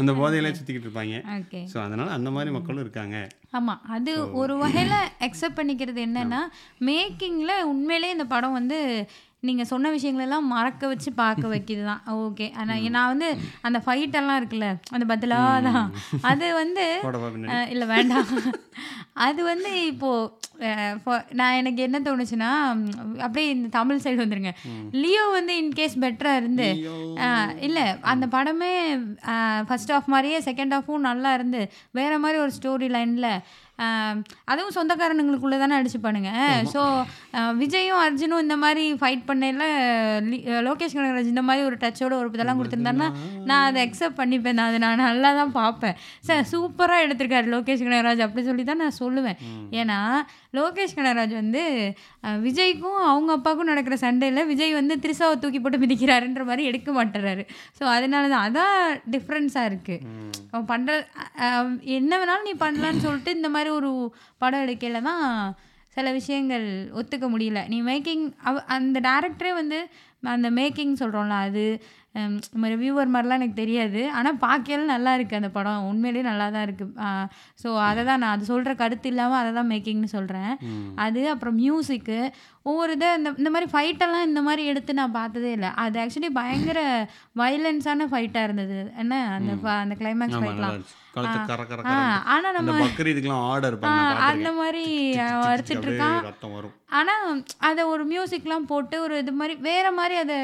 அந்த போதையிலே சுற்றிக்கிட்டு இருப்பாங்க. ஸோ அதனால் அந்த மாதிரி மக்களும் இருக்காங்க. ஆமாம், அது ஒரு வகையில் அக்செப்ட் பண்ணிக்கிறது. என்னென்னா மேக்கிங்கில் உண்மையிலே இந்த படம் வந்து நீங்கள் சொன்ன விஷயங்களெல்லாம் மறக்க வச்சு பார்க்க வைக்கிது தான். ஓகே, ஆனால் நான் வந்து அந்த ஃபைட்டெல்லாம் இருக்குல்ல, அந்த பதிலாக தான் அது வந்து இல்லை வேண்டாம். அது வந்து இப்போது நான் எனக்கு என்ன தோணுச்சுன்னா, அப்படியே இந்த தமிழ் சைடு வந்துருங்க, லியோ வந்து இன்கேஸ் பெட்டராக இருந்து இல்லை, அந்த படமே ஃபஸ்ட் ஆஃப் மாதிரியே செகண்ட் ஆஃபும் நல்லா இருந்து வேறு மாதிரி ஒரு ஸ்டோரி லைனில், அதுவும் சொந்தக்காரனுங்களுக்குள்ளே தானே அடிச்சு பண்ணுங்க. ஸோ விஜயும் அர்ஜுனும் இந்த மாதிரி ஃபைட் பண்ணல, லோகேஷ் கனகராஜ் இந்த மாதிரி ஒரு டச்சோட ஒரு இதெல்லாம் கொடுத்துருந்தாருன்னா நான் அதை அக்செப்ட் பண்ணிப்பேன், அதை நான் நல்லா தான் பார்ப்பேன். சார் சூப்பராக எடுத்திருக்காரு லோகேஷ் கனகராஜ் அப்படி சொல்லி தான் நான் சொல்லுவேன். ஏன்னா லோகேஷ் கனகராஜ் வந்து விஜய்க்கும் அவங்க அப்பாவுக்கும் நடக்கிற சண்டையில் விஜய் வந்து திரிசாவை தூக்கி போட்டு மிதிக்கிறாருன்ற மாதிரி எடுக்க மாட்டுறாரு. ஸோ அதனால தான் அதான் டிஃப்ரென்ஸாக இருக்குது. அவன் பண்ணுற என்ன வேணாலும் நீ பண்ணலான்னு சொல்லிட்டு இந்த மாதிரி ஒரு படம் எடுக்கையில் தான் சில விஷயங்கள் ஒத்துக்க முடியல. நீ மேக்கிங் அவ அந்த டேரக்டரே வந்து அந்த மேக்கிங் சொல்கிறோம்ல, அது நம்ம ரிவ்யூவர் மாதிரிலாம் எனக்கு தெரியாது, ஆனால் பார்க்கலாம் நல்லா இருக்குது அந்த படம், உண்மையிலேயே நல்லா தான் இருக்குது. ஸோ அதை தான் நான் அது சொல்கிற கருத்து இல்லாமல் அதை தான் மேக்கிங்னு சொல்கிறேன். அது அப்புறம் மியூசிக்கு ஒவ்வொரு இதை இந்த இந்த மாதிரி ஃபைட்டெல்லாம் இந்த மாதிரி எடுத்து நான் பார்த்ததே இல்லை. அது ஆக்சுவலி பயங்கர வயலன்ஸான ஃபைட்டாக இருந்தது, என்ன அந்த அந்த கிளைமேக்ஸ் ஃபைட்லாம். ஆனால் நம்ம அந்த மாதிரி வறுத்துட்ருக்கான். ஆனால் அதை ஒரு மியூசிக்லாம் போட்டு ஒரு இது மாதிரி வேறு மாதிரி அதை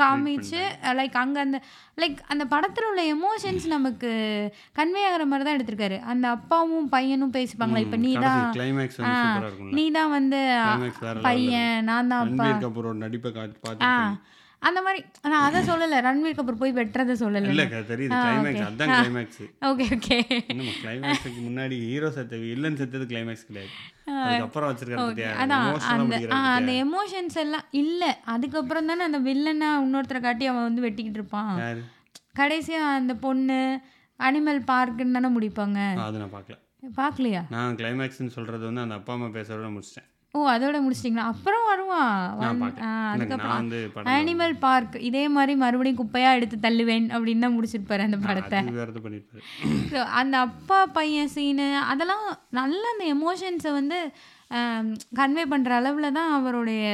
காமிச்சு லைக் அங்கே அந்த லைக் அந்த படத்தில் உள்ள எமோஷன்ஸ் நமக்கு கன்வே ஆகிற மாதிரி தான் எடுத்திருக்காரு. அந்த அப்பாவும் பையனும் பேசிப்பாங்களா, இப்போ நீ தான் நீ தான் வந்து பையன், நான் தான் அப்பா, நடிப்பை ஆ அந்த மாதிரி. நான் அதை சொல்லலை, ரன்வீர் கபூர் போய் வெட்டுறதை சொல்லலை. இல்லை தெரியுது கிளைமேக்ஸ், அதுதான் கிளைமேக்ஸ். ஓகே ஓகே, கிளைமேக்ஸுக்கு முன்னாடி ஹீரோ செத்து இல்லைன்னு செத்தது கிளைமேக்ஸ் கிடையாது, அதுக்கப்புறம் வச்சிருக்காரு. அதான் அந்த அந்த எமோஷன்ஸ் எல்லாம் இல்லை. அதுக்கப்புறம் தானே அந்த வில்லன்னா இன்னொருத்தரை காட்டி அவன் வந்து வெட்டிக்கிட்டு இருப்பான். கடைசியாக அந்த பொண்ணு அனிமல் பார்க்குன்னு தானே முடிப்பாங்க. அது நான் பார்க்கல, பார்க்கலையா? நான் கிளைமேக்ஸ்ன்னு சொல்கிறது வந்து அந்த அப்பா அம்மா பேசுகிறத முடிச்சிட்டேன். ஓ அதோட முடிச்சிட்டிங்களா? அப்புறம் வருவான் அனிமல் பார்க் இதே மாதிரி மறுபடியும் குப்பையாக எடுத்து தள்ளுவேன் அப்படின்னு தான் முடிச்சிருப்பாரு அந்த படத்தை. ஸோ அந்த அப்பா பையன் சீனு அதெல்லாம் நல்லா அந்த எமோஷன்ஸை வந்து கன்வே பண்ணுற அளவில் தான் அவருடைய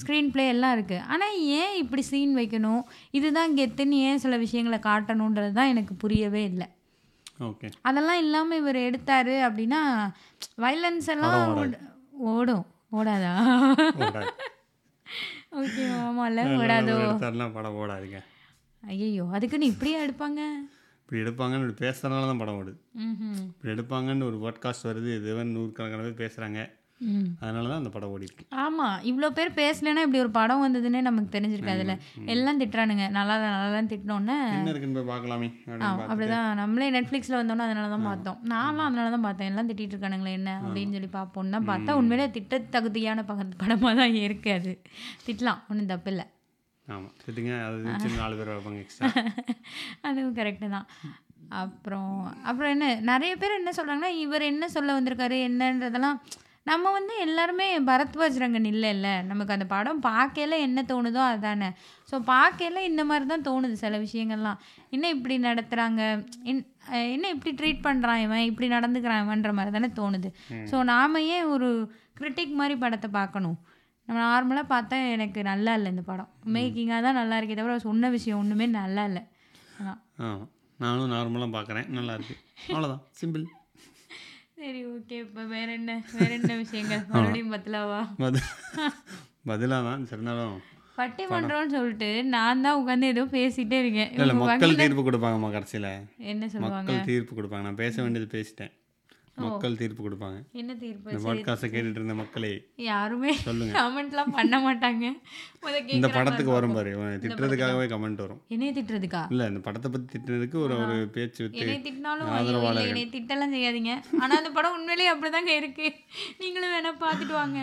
ஸ்க்ரீன் ப்ளே எல்லாம் இருக்குது. ஆனால் ஏன் இப்படி சீன் வைக்கணும், இதுதான் கெத்துன்னு ஏன் சில விஷயங்களை காட்டணுன்றது தான் எனக்கு புரியவே இல்லை. ஓகே அதெல்லாம் இல்லாமல் இவர் எடுத்தார் அப்படின்னா வயலன்ஸ் எல்லாம் ஓடும் ஓடாதா? ஓகே ஆமாம்ல ஓடாதோ படம் ஓடாதுங்க. ஐயோ அதுக்குன்னு இப்படியே எடுப்பாங்க இப்படி எடுப்பாங்கன்னு பேசுகிறதுனால தான் படம் ஓடுது. இப்படி எடுப்பாங்கன்னு ஒரு பாட்காஸ்ட் வருது, இதுவன் நூறுக்கணக்கான பேர் பேசுகிறாங்க, அதனால தான் அந்த படம் ஓடிருக்கு. ஆமாம் இவ்வளோ பேர் பேசலைன்னா இப்படி ஒரு படம் வந்ததுன்னே நமக்கு தெரிஞ்சிருக்கு. அதில் எல்லாம் திட்டுறானுங்க, நல்லா நல்லா திட்டினோன்னே என்ன இருக்குன்னு போய் பார்க்கலாமே அப்படிதான். நம்மளே நெட்ஃப்ளிக்ஸில் வந்தோன்னா அதனால தான் பார்த்தோம், நானும் அதனால தான் பார்த்தேன். எல்லாம் திட்டிகிட்டு இருக்கானுங்களே என்ன அப்படின்னு சொல்லி பார்ப்போம்னா பார்த்தா உண்மையிலே திட்ட தகுதியான பக்கத்து படமாக தான் இருக்குது. அது திட்டலாம், ஒன்றும் தப்பு இல்லை. ஆமாம் திட்டுங்க, அது நாலு பேர் வைப்பாங்க எக்ஸ்ட்ரா, அதுவும் கரெக்டு தான். அப்புறம் அப்புறம் என்ன நிறைய பேர் என்ன சொல்கிறாங்கன்னா இவர் என்ன சொல்ல வந்திருக்காரு என்னன்றதெல்லாம் நம்ம வந்து எல்லாருமே பரத்வாஜ் ரங்கன் இல்லை இல்லை நமக்கு அந்த படம் பார்க்கல என்ன தோணுதோ அதானே. ஸோ பார்க்கல இந்த மாதிரி தான் தோணுது சில விஷயங்கள்லாம். என்ன இப்படி நடத்துகிறாங்க, என்ன இப்படி ட்ரீட் பண்ணுறான் இவன், இப்படி நடந்துக்கிறான் இவன்ற மாதிரி தானே தோணுது. ஸோ நாம் ஏன் ஒரு கிரிட்டிக் மாதிரி படத்தை பார்க்கணும்? நம்ம நார்மலாக பார்த்தா எனக்கு நல்லா இல்லை இந்த படம், மேக்கிங்காக தான் நல்லா இருக்கே தவிர சொன்ன விஷயம் ஒன்றுமே நல்லா இல்லை. ஆமாம் நானும் நார்மலாக பார்க்குறேன், நல்லா இருக்கு, அவ்வளோதான் சிம்பிள். சரி ஓகே இப்போ வேற என்ன வேற என்ன விஷயங்கள் மறுபடியும் பதிலாவா? பதிலாக தான் சரினாலும் பட்டிமன்றம்னு சொல்லிட்டு நான் தான் உட்காந்து ஏதோ பேசிகிட்டே இருக்கேன். இல்லை மக்கள் தீர்ப்பு கொடுப்பாங்கம்மா, கடைசியில் என்ன சொல்லுவாங்க? மக்கள் தீர்ப்பு கொடுப்பாங்க, நான் பேச வேண்டியது பேசிட்டேன், மக்கள் தீர்ப்பு கொடுப்பாங்க. என்ன தீர்ப்பு? பாட்காஸ்ட் கேட்டுட்டு இருந்த மக்களே யாருமே சொல்லுங்க, கமெண்ட்லாம் பண்ண மாட்டாங்க. இந்த படத்துக்கு வரும் பாரு, திட்டுறதுக்காகவே கமெண்ட் வரும். என்னைய திட்டுறதுக்கா? இல்லை இந்த படத்தை பற்றி திட்டுறதுக்கு ஒரு ஒரு பேச்சு திட்டினாலும் என்னை திட்டெல்லாம் செய்யாதீங்க. ஆனால் அந்த படம் உண்மையிலேயே அப்படிதாங்க இருக்கு, நீங்களும் வேணா பார்த்துட்டு வாங்க.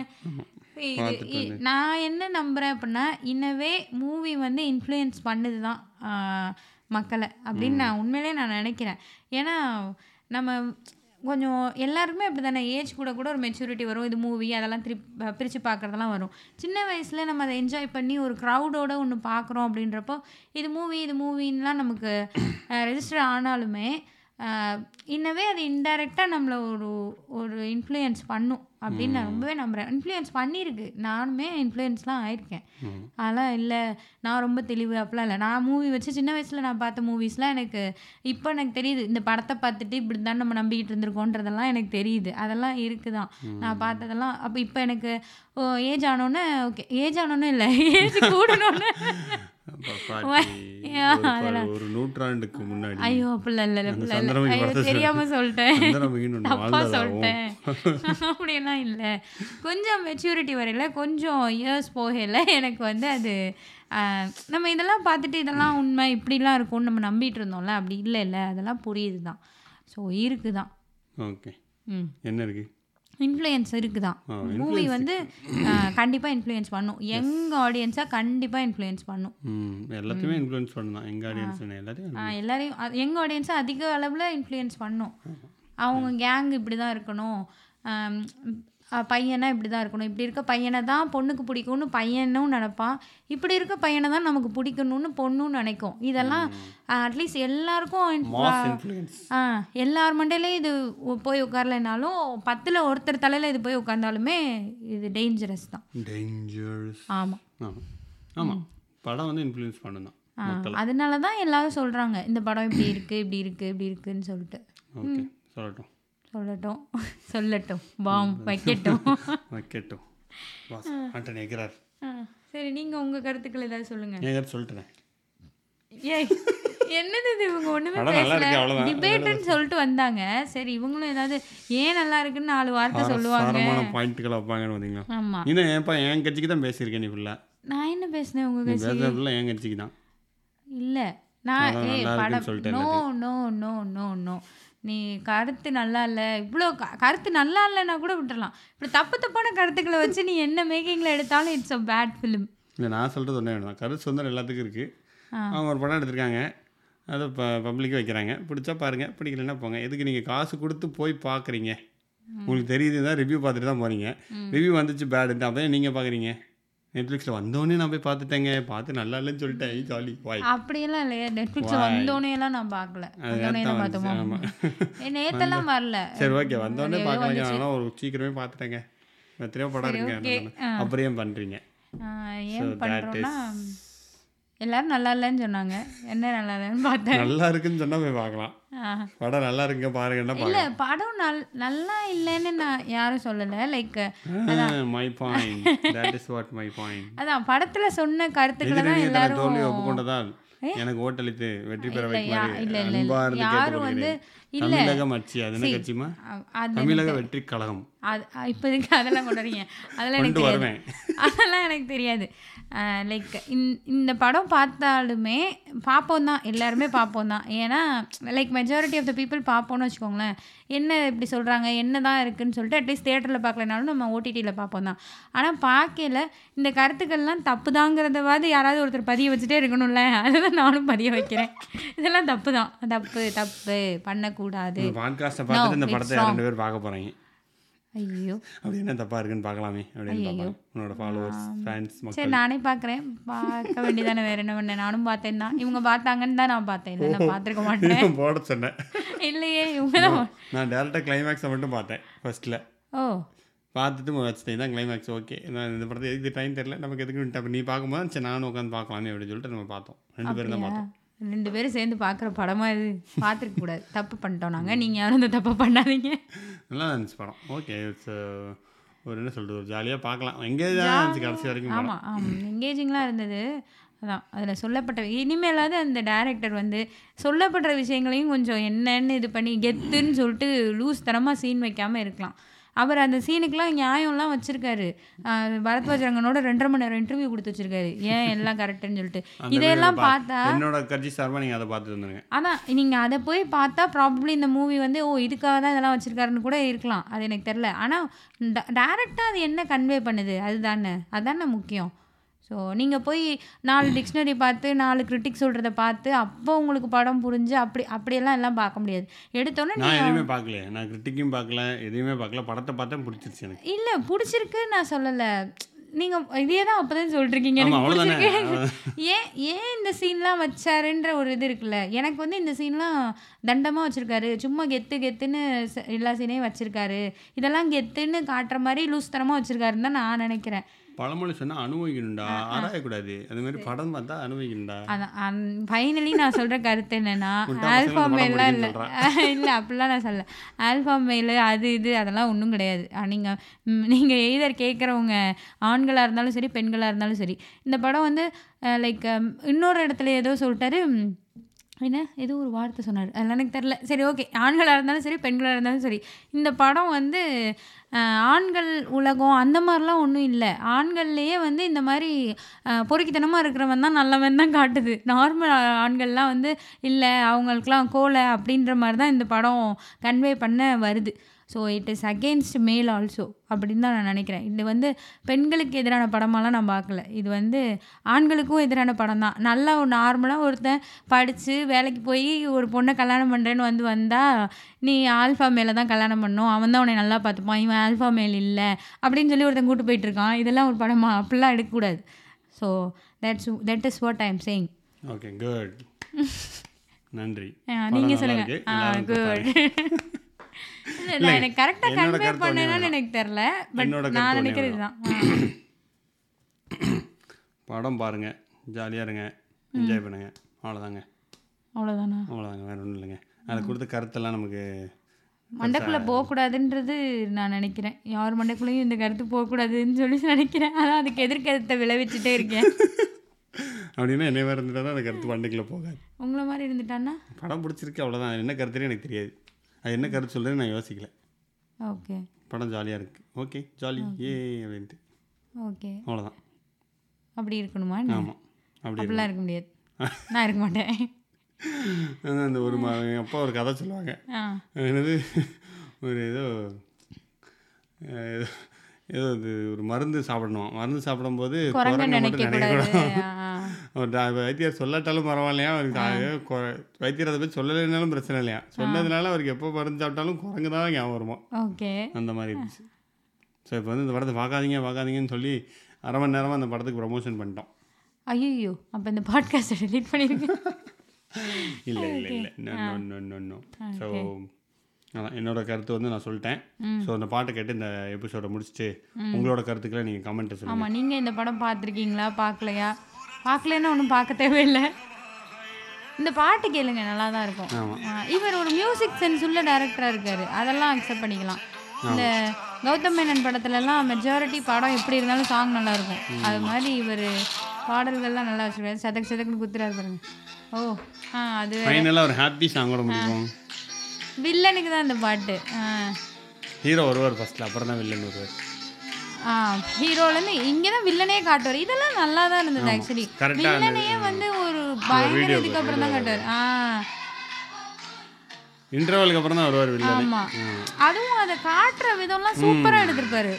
நான் என்ன நம்புகிறேன் அப்படின்னா இன்னவே மூவி வந்து இன்ஃப்ளூயன்ஸ் பண்ணுது தான் மக்களை அப்படின்னு நான் உண்மையிலேயே நான் நினைக்கிறேன். ஏன்னா நம்ம கொஞ்சம் எல்லாருக்குமே அப்படி தானே, ஏஜ் கூட கூட ஒரு மெச்சூரிட்டி வரும், இது மூவி அதெல்லாம் திரு பிரித்து பார்க்குறதெல்லாம் வரும். சின்ன வயசில் நம்ம அதை என்ஜாய் பண்ணி ஒரு க்ரௌடோடு ஒன்று பார்க்குறோம் அப்படின்றப்போ இது மூவி இது மூவின்லாம் நமக்கு ரெஜிஸ்டர் ஆனாலுமே இன்னவே அது இன்டைரக்டாக நம்மளை ஒரு ஒரு இன்ஃப்ளூயன்ஸ் பண்ணும் அப்படின்னு நான் ரொம்பவே நம்புகிறேன். இன்ஃப்ளூயன்ஸ் பண்ணியிருக்கு, நானுமே இன்ஃப்ளூயன்ஸ்லாம் ஆயிருக்கேன். அதெல்லாம் இல்லை நான் ரொம்ப தெளிவு அப்படிலாம் இல்லை. நான் மூவி வச்சு சின்ன வயசில் நான் பார்த்த மூவிஸ்லாம் எனக்கு இப்போ எனக்கு தெரியுது, இந்த படத்தை பார்த்துட்டு இப்படி தான் நம்ம நம்பிக்கிட்டு இருந்திருக்கோன்றதெல்லாம் எனக்கு தெரியுது. அதெல்லாம் இருக்குதான் நான் பார்த்ததெல்லாம். அப்போ இப்போ எனக்கு ஏஜ் ஆனோன்னே ஓகே ஏஜ் ஆனோன்னே இல்லை ஏஜ் கூடணுன்னு நூற்றாண்டுக்கு முன்னாடி ஐயோ அப்படி தெரியாம சொல்லிட்டேன் சொல்லிட்டேன் அப்படியெல்லாம் இல்லை. கொஞ்சம் மெச்சூரிட்டி வரையில கொஞ்சம் இயர்ஸ் போகல எனக்கு வந்து அது நம்ம இதெல்லாம் பார்த்துட்டு இதெல்லாம் உண்மை இப்படிலாம் இருக்கும்னு நம்ம நம்பிட்டு இருந்தோம்ல, அப்படி இல்லை இல்லை அதெல்லாம் புரியுதுதான். ஸோ இருக்குதான் ஓகே என்ன இருக்கு இன்ஃப்ளூயன்ஸ் இருக்குதான். மூவி வந்து கண்டிப்பாக இன்ஃப்ளூயன்ஸ் பண்ணும், யங் ஆடியன்ஸாக கண்டிப்பாக இன்ஃப்ளூயன்ஸ் பண்ணும். எல்லாத்தையுமே இன்ஃப்ளூயன்ஸ் பண்ணலாம் யங் ஆடியன்ஸ், எல்லாரையும் எல்லாரையும் யங் ஆடியன்ஸாக அதிக அளவில் இன்ஃப்ளூயன்ஸ் பண்ணும். அவங்க கேங் இப்படி தான் இருக்கணும், பையனை இப்படி தான் இருக்கணும், இப்படி இருக்க பையனை தான் பொண்ணுக்கு பிடிக்கும்னு பையனும் நினைப்பான், இப்படி இருக்க பையனை தான் நமக்கு பிடிக்கணும்னு பொண்ணும் நினைக்கும். இதெல்லாம் அட்லீஸ்ட் எல்லாருக்கும் எல்லார் மண்டையிலையும் இது போய் உட்காரலைனாலும் பத்தில் ஒருத்தர் தலையில் இது போய் உட்கார்ந்தாலுமே இது டேஞ்சரஸ் தான். ஆமாம் ஆமாம் படம் வந்து இன்ஃப்ளூயன்ஸ் பண்ணணும், அதனால தான் எல்லாரும் சொல்கிறாங்க இந்த படம் இப்படி இருக்குது இப்படி இருக்குது இப்படி இருக்குதுன்னு சொல்லிட்டு. ஓகே சொல்லட்டும் சொல்லட்டும் சொல்லட்டும் பாம் வைக்கட்டும் வைக்கட்டும் ஆண்டனி எக்ரார். சரி நீங்கள் உங்கள் கருத்துக்கள் ஏதாவது சொல்லுங்கள். ஏன் சொல்லிட்டேன் என்னது இது இவங்க ஒன்றுமே பேசல டிபேட்டுன்னு சொல்லிட்டு வந்தாங்க. சரி இவங்களும் ஏதாவது ஏன் நல்லா இருக்குன்னு நாலு வார்த்தை சொல்லுவாங்க, பாயிண்ட்டுகளை வைப்பாங்கன்னு பார்த்தீங்களா? ஆமாம் இன்னும் ஏன்ப்பா என் கட்சிக்கு தான் பேசியிருக்கேன் நீ ஃபுல்லாக. நான் என்ன பேசினேன் உங்கள் கட்சி? என் கட்சிக்கு தான் இல்லை நான் ஏ படம் no no no no no நீ கருத்து நல்லா இல்லை இவ்வளோ க கருத்து நல்லா இல்லைன்னா கூட விட்டுடலாம், இப்படி தப்பு தப்பான கருத்துக்களை வச்சு நீ என்ன மேக்கிங்கில் எடுத்தாலும் இட்ஸ் அ பேட் ஃபிலிம். இல்லை நான் சொல்கிறது ஒன்றே வேணும், கருத்து சொந்தம் எல்லாத்துக்கும் இருக்குது. அவங்க ஒரு படம் எடுத்திருக்காங்க அதை ப பப்ளிக்காக வைக்கிறாங்க, பிடிச்சா பாருங்கள், பிடிக்கலன்னா போங்க. எதுக்கு நீங்கள் காசு கொடுத்து போய் பார்க்குறீங்க? உங்களுக்கு தெரியுதுதான், ரிவ்யூ பார்த்துட்டு தான் போகிறீங்க. ரிவ்யூ வந்துச்சு பேடுன்னு அப்போ நீங்கள் பார்க்குறீங்க. நெட்ஃப்ளிக்ஸில் வந்தோடனே நான் போய் பார்த்துட்டேங்க, பார்த்து நல்லா இல்லைன்னு சொல்லிட்டேன், ஜாலி வாய். அப்படியெல்லாம் இல்லையா, நெட்ஃப்ளிக்ஸில் வந்தோடனேலாம் நான் பார்க்கல. ஆமாம், நேற்றெல்லாம் வரல. சரி ஓகே, வந்தோடனே பார்க்கலாங்க. ஆனால் ஒரு சீக்கிரமே பார்த்துட்டேங்க, எத்தனையோ படம் இருக்குங்க, அப்புறம் ஏன் பண்ணுறீங்க? ஏன் பண்ணுறோன்னா எல்லாரும் நல்லா இல்லைன்னு சொன்னாங்க. என்ன நல்லா இல்லைன்னு பார்த்தேன், நல்லா இருக்குன்னு சொன்னால் போய் பார்க்கலாம். படம் நல்லா இருக்குங்க பாருங்க. இல்லை படம் நல் நல்லா இல்லைன்னு நான் யாரும் சொல்லலை. Like my point, that is what my point. அதான் படத்தில் சொன்ன கருத்துக்களை தான் எல்லாரும் ஒப்புக்கொண்டதால் எனக்கு ஓட்டளித்து வெற்றி பெற வைக்க யாரும் வந்து இல்லை. தமிழக வெற்றி கழகம் அது இப்போதைக்கு அதெல்லாம் கொண்டு வரீங்க, அதெல்லாம் எனக்கு வருவேன், அதெல்லாம் எனக்கு தெரியாது. லைக் இந்த படம் பார்த்தாலுமே பார்ப்போம் தான், எல்லாருமே பார்ப்போம் தான். ஏன்னா like majority of the people பார்ப்போம்னு வச்சுக்கோங்களேன். என்ன இப்படி சொல்கிறாங்க, என்ன தான் இருக்குதுன்னு சொல்லிட்டு அட்லீஸ்ட் தேட்டரில் பார்க்கலனாலும் நம்ம ஓடிடியில் பார்ப்போம் தான். ஆனால் பார்க்கல இந்த கருத்துக்கள்லாம் தப்பு தாங்கிறதவாது யாராவது ஒருத்தர் பதிய வச்சுட்டே இருக்கணும்ல, அதுதான் நானும் பதிய வைக்கிறேன். இதெல்லாம் தப்பு தான், தப்பு தப்பு பண்ணக்கூடாது. பாட்காஸ்ட்டை பார்த்துட்டு இந்த படத்தை ரெண்டு பேர் பார்க்க போகிறீங்க. ஐயோ அப்படி என்ன தப்பாக இருக்குன்னு பார்க்கலாமே அப்படின்னு பார்ப்போம். உன்னோட ஃபாலோவர்ஸ் ஃபேன்ஸ் சரி நானே பார்க்குறேன், பார்க்க வேண்டியதானே, வேறு என்ன பண்ணேன். நானும் பார்த்தேன் தான், இவங்க பார்த்தாங்கன்னு தான் நான் பார்த்தேன். இல்லை நான் பார்த்துருக்க மாட்டேன், போட சொன்னேன் இல்லையே. இவங்க தான் நான் டேரெக்டாக கிளைமேக்ஸை மட்டும் பார்த்தேன் ஃபர்ஸ்ட்டில். ஓ பார்த்துட்டு வச்சுட்டேன் தான் கிளைமேக்ஸ் ஓகே. நான் இந்த படத்தை எதுக்கு டைம் தெரில, நமக்கு எதுக்கு அப்போ நீ பார்க்கும்போது சரி நானும் உட்காந்து பார்க்கலாமே அப்படின்னு சொல்லிட்டு நம்ம பார்த்தோம். ரெண்டு பேரும் தான் பார்த்தோம், ரெண்டு பேரும் சேர்ந்து பார்க்குற படமாக இது பார்த்துருக்க கூடாது, தப்பு பண்ணிட்டோம் நாங்கள். நீங்கள் யாரும் இந்த தப்பை பண்ணாதீங்க. நல்லா இருந்துச்சு படம், ஓகே. ஒரு என்ன சொல்கிறது, ஒரு ஜாலியாக பார்க்கலாம், எங்கேஜ் கடைசி வரைக்கும். ஆமாம் ஆமாம், எங்கேஜிங்லாம் இருந்தது. அதான் அதில் சொல்லப்பட்ட இனிமேலாவது அந்த டைரக்டர் வந்து சொல்லப்படுற விஷயங்களையும் கொஞ்சம் என்னன்னு இது பண்ணி கெத்துன்னு சொல்லிட்டு லூஸ் தரமாக சீன் வைக்காமல் இருக்கலாம். அவர் அந்த சீனுக்கெலாம் நியாயம்லாம் வச்சுருக்காரு. பரத்வாஜ் ரங்கனோட ரெண்டரை மணி நேரம் இன்டர்வியூ கொடுத்து வச்சுருக்காரு, ஏன் எல்லாம் கரெக்டுன்னு சொல்லிட்டு. இதெல்லாம் பார்த்தா என்னோட கட்சி சார்பாக நீங்கள் அதை பார்த்து வந்துருங்க. அதான் நீங்கள் அதை போய் பார்த்தா ப்ராபப்ளி இந்த மூவி வந்து ஓ இதுக்காக தான் இதெல்லாம் வச்சுருக்காருன்னு கூட இருக்கலாம், அது எனக்கு தெரில. ஆனால் டேரெக்டாக அது என்ன கன்வே பண்ணுது அதுதானே, அதுதானே முக்கியம். ஸோ நீங்கள் போய் நாலு டிக்ஷனரி பார்த்து நாலு கிரிட்டிக் சொல்கிறத பார்த்து அப்போ உங்களுக்கு படம் புரிஞ்சு அப்படி அப்படியெல்லாம் எல்லாம் பார்க்க முடியாது. எடுத்தோன்னே நான் எதுவுமே பார்க்கல, நான் கிரிட்டிக்கும் பார்க்கல, எதுவுமே பார்க்கல. படத்தை பார்த்தா பிடிச்சிருச்சு எனக்கு. இல்லை பிடிச்சிருக்கு நான் சொல்லலை, நீங்கள் இதே தான் அப்போ தான் சொல்லிட்டுருக்கீங்க எனக்கு பிடிச்சிருக்கு. ஏன் ஏன் இந்த சீன்லாம் வச்சாருன்ற ஒரு இது இருக்குல்ல, எனக்கு வந்து இந்த சீன்லாம் தண்டமாக வச்சுருக்காரு, சும்மா கெத்து கெத்துன்னு எல்லா சீனையும் வச்சுருக்காரு, இதெல்லாம் கெத்துன்னு காட்டுற மாதிரி லூஸ்தரமாக வச்சுருக்காருன்னு தான் நான் நினைக்கிறேன். பழமொழி சொன்னா அனுபவிக்கணும்டா, ஆராயக்கூடாது. அது மாதிரி படம் பார்த்தா அனுபவிக்கணும்டா. அதான் ஃபைனலி நான் சொல்ற கருத்து என்னன்னா, ஆல்ஃபா மேல இல்லை இல்லை அப்படிலாம் நான் சொல்ல, ஆல்ஃபா மேல அது இது அதெல்லாம் ஒன்றும் கிடையாது. நீங்கள் நீங்கள் எய்தர் கேட்குறவங்க ஆண்களாக இருந்தாலும் சரி பெண்களாக இருந்தாலும் சரி, இந்த படம் வந்து லைக் இன்னொரு இடத்துல ஏதோ சொல்லிட்டாரு, என்ன ஏதோ ஒரு வார்த்தை சொன்னார் அதெல்லாம் எனக்கு தெரில. சரி ஓகே, ஆண்களாக இருந்தாலும் சரி பெண்களாக இருந்தாலும் சரி, இந்த படம் வந்து ஆண்கள் உலகம் அந்த மாதிரிலாம் ஒன்றும் இல்லை. ஆண்கள்லேயே வந்து இந்த மாதிரி பொறுக்கித்தனமாக இருக்கிறவன் தான் நல்லவன் தான் காட்டுது. நார்மல் ஆண்கள்லாம் வந்து இல்லை, அவங்களுக்குலாம் கோலை அப்படின்ற மாதிரி தான் இந்த படம் கன்வே பண்ண வருது. So it is against male also அப்படின்னு தான் நான் நினைக்கிறேன். இது வந்து பெண்களுக்கு எதிரான படமாலாம் நான் பார்க்கல, இது வந்து ஆண்களுக்கும் எதிரான படம் தான். நல்லா நார்மலாக ஒருத்தன் படித்து வேலைக்கு போய் ஒரு பொண்ணை கல்யாணம் பண்ணுறேன்னு வந்து வந்தால் நீ ஆல்ஃபா மேலே தான் கல்யாணம் பண்ணணும், அவன் தான் உன்னை நல்லா பார்த்துப்பான், இவன் ஆல்ஃபா மேல் இல்லை அப்படின்னு சொல்லி ஒருத்தன் கூப்பிட்டு போயிட்டுருக்கான். இதெல்லாம் ஒரு படமா, அப்படிலாம் எடுக்கக்கூடாது. So that's that is what I am saying. Okay good, நன்றி. நீங்கள் சொல்லுங்கள். குட் இல்லை எனக்கு கரெக்டாக கன்வே பண்ணேன்னு எனக்கு தெரில, பட் நான் நினைக்கிறது தான். படம் பாருங்க, ஜாலியாக இருங்க, என்ஜாய் பண்ணுங்க, அவ்வளோதாங்க. அவ்வளோதானா? அவ்வளோதாங்க, வேறு ஒன்றும் இல்லைங்க. அதில் கொடுத்த கருத்தெல்லாம் நமக்கு மண்டைக்குள்ளே போகக்கூடாதுன்றது நான் நினைக்கிறேன். யார் மண்டைக்குள்ளேயும் இந்த கருத்து போகக்கூடாதுன்னு சொல்லி நினைக்கிறேன். அதான் அதுக்கு எதிர்கருத்தை விளைவிச்சுட்டே இருக்கேன். அப்படின்னா என்ன மாதிரி இருந்துட்டானா அந்த கருத்து மண்டைக்குள்ளே போகாது. உங்களை மாதிரி இருந்துட்டான்னா படம் பிடிச்சிருக்கு அவ்வளோதான். என்ன கருத்துன்னு எனக்கு தெரியாது, அது என்ன கருத்து சொல்கிறது நான் யோசிக்கல. ஓகே படம் ஜாலியாக இருக்குது, ஓகே ஜாலி ஏ அப்படின்ட்டு ஓகே அவ்வளோதான். அப்படி இருக்கணுமா? ஆமாம் அப்படி அப்படிலாம் இருக்க முடியாது, நான் இருக்க மாட்டேன். அந்த ஒரு அப்பா ஒரு கதை சொல்லுவாங்க, என்னது ஒரு ஏதோ ஏதோ இது ஒரு மருந்து சாப்பிடணும், மருந்து சாப்பிடும்போது வைத்தியர் சொல்லாட்டாலும் பரவாயில்லையா அவருக்கு, வைத்தியர் அதை பற்றி சொல்லலைனாலும் பிரச்சனை இல்லையா, சொன்னதுனால அவருக்கு எப்போ மருந்து சாப்பிட்டாலும் குரங்கு தான் ஞாபகம் வருமா, அந்த மாதிரி இருந்துச்சு. ஸோ இப்போ வந்து இந்த படத்தை பார்க்காதீங்க பார்க்காதீங்கன்னு சொல்லி அரை மணி நேரமாக அந்த படத்துக்கு ப்ரமோஷன் பண்ணிட்டோம். ஐயோ அப்போ இந்த பாட்காஸ்ட்டை டெலீட் பண்ணிடுங்க. இல்லை இல்லை இல்லை இன்னொன்று இன்னும் ஸோ அதான் என்னோட கருத்து வந்து நான் சொல்லிட்டேன். ஸோ அந்த பாட்டை கேட்டு இந்த எபிசோடை முடிச்சுட்டு உங்களோட கருத்துக்களை நீங்கள் கமெண்ட்டை சொல்லுங்கள். ஆமாம், நீங்கள் இந்த படம் பார்த்துருக்கீங்களா பார்க்கலையா, பார்க்கலன்னா ஒன்றும் பார்க்க தேவையில்லை, இந்த பாட்டு கேளுங்க நல்லா தான் இருக்கும். ஆமாம், இவர் ஒரு மியூசிக் சென்ஸ் உள்ள டைரக்டராக இருக்கார், அதெல்லாம் அக்செப்ட் பண்ணிக்கலாம். இந்த கௌதம் மேனன் படத்துலலாம் மெஜாரிட்டி படம் எப்படி இருந்தாலும் சாங் நல்லாயிருக்கும், அது மாதிரி இவர் பாடல்கள்லாம் நல்லா வச்சுருக்காரு. சதக்கு சதக்குன்னு குத்துறாரு பாருங்க. ஓ ஆ அது ஃபைனலாக ஒரு ஹாப்பி சாங்கோட முடியும். வில்லனுக்கு தான் இந்த பாட்டு. ஹீரோ வருவார் ஃபர்ஸ்ட்ல, அப்புறம் தான் வில்லன் வருவார். ஆ ஹீரோலேருந்து இங்கே தான் வில்லனே காட்டுவார். இதெல்லாம் நல்லா தான் இருந்தது ஆக்சுவலி. வில்லனையே வந்து ஒரு பயங்கர இதுக்கு அப்புறம் தான் காட்டுவார். ஆ இன்டர்வலுக்கு அப்புறம் தான் வருவார் வில்லன். ஆமாம், அதுவும் அதை காட்டுற விதம்லாம் சூப்பராக எடுத்துருப்பாரு.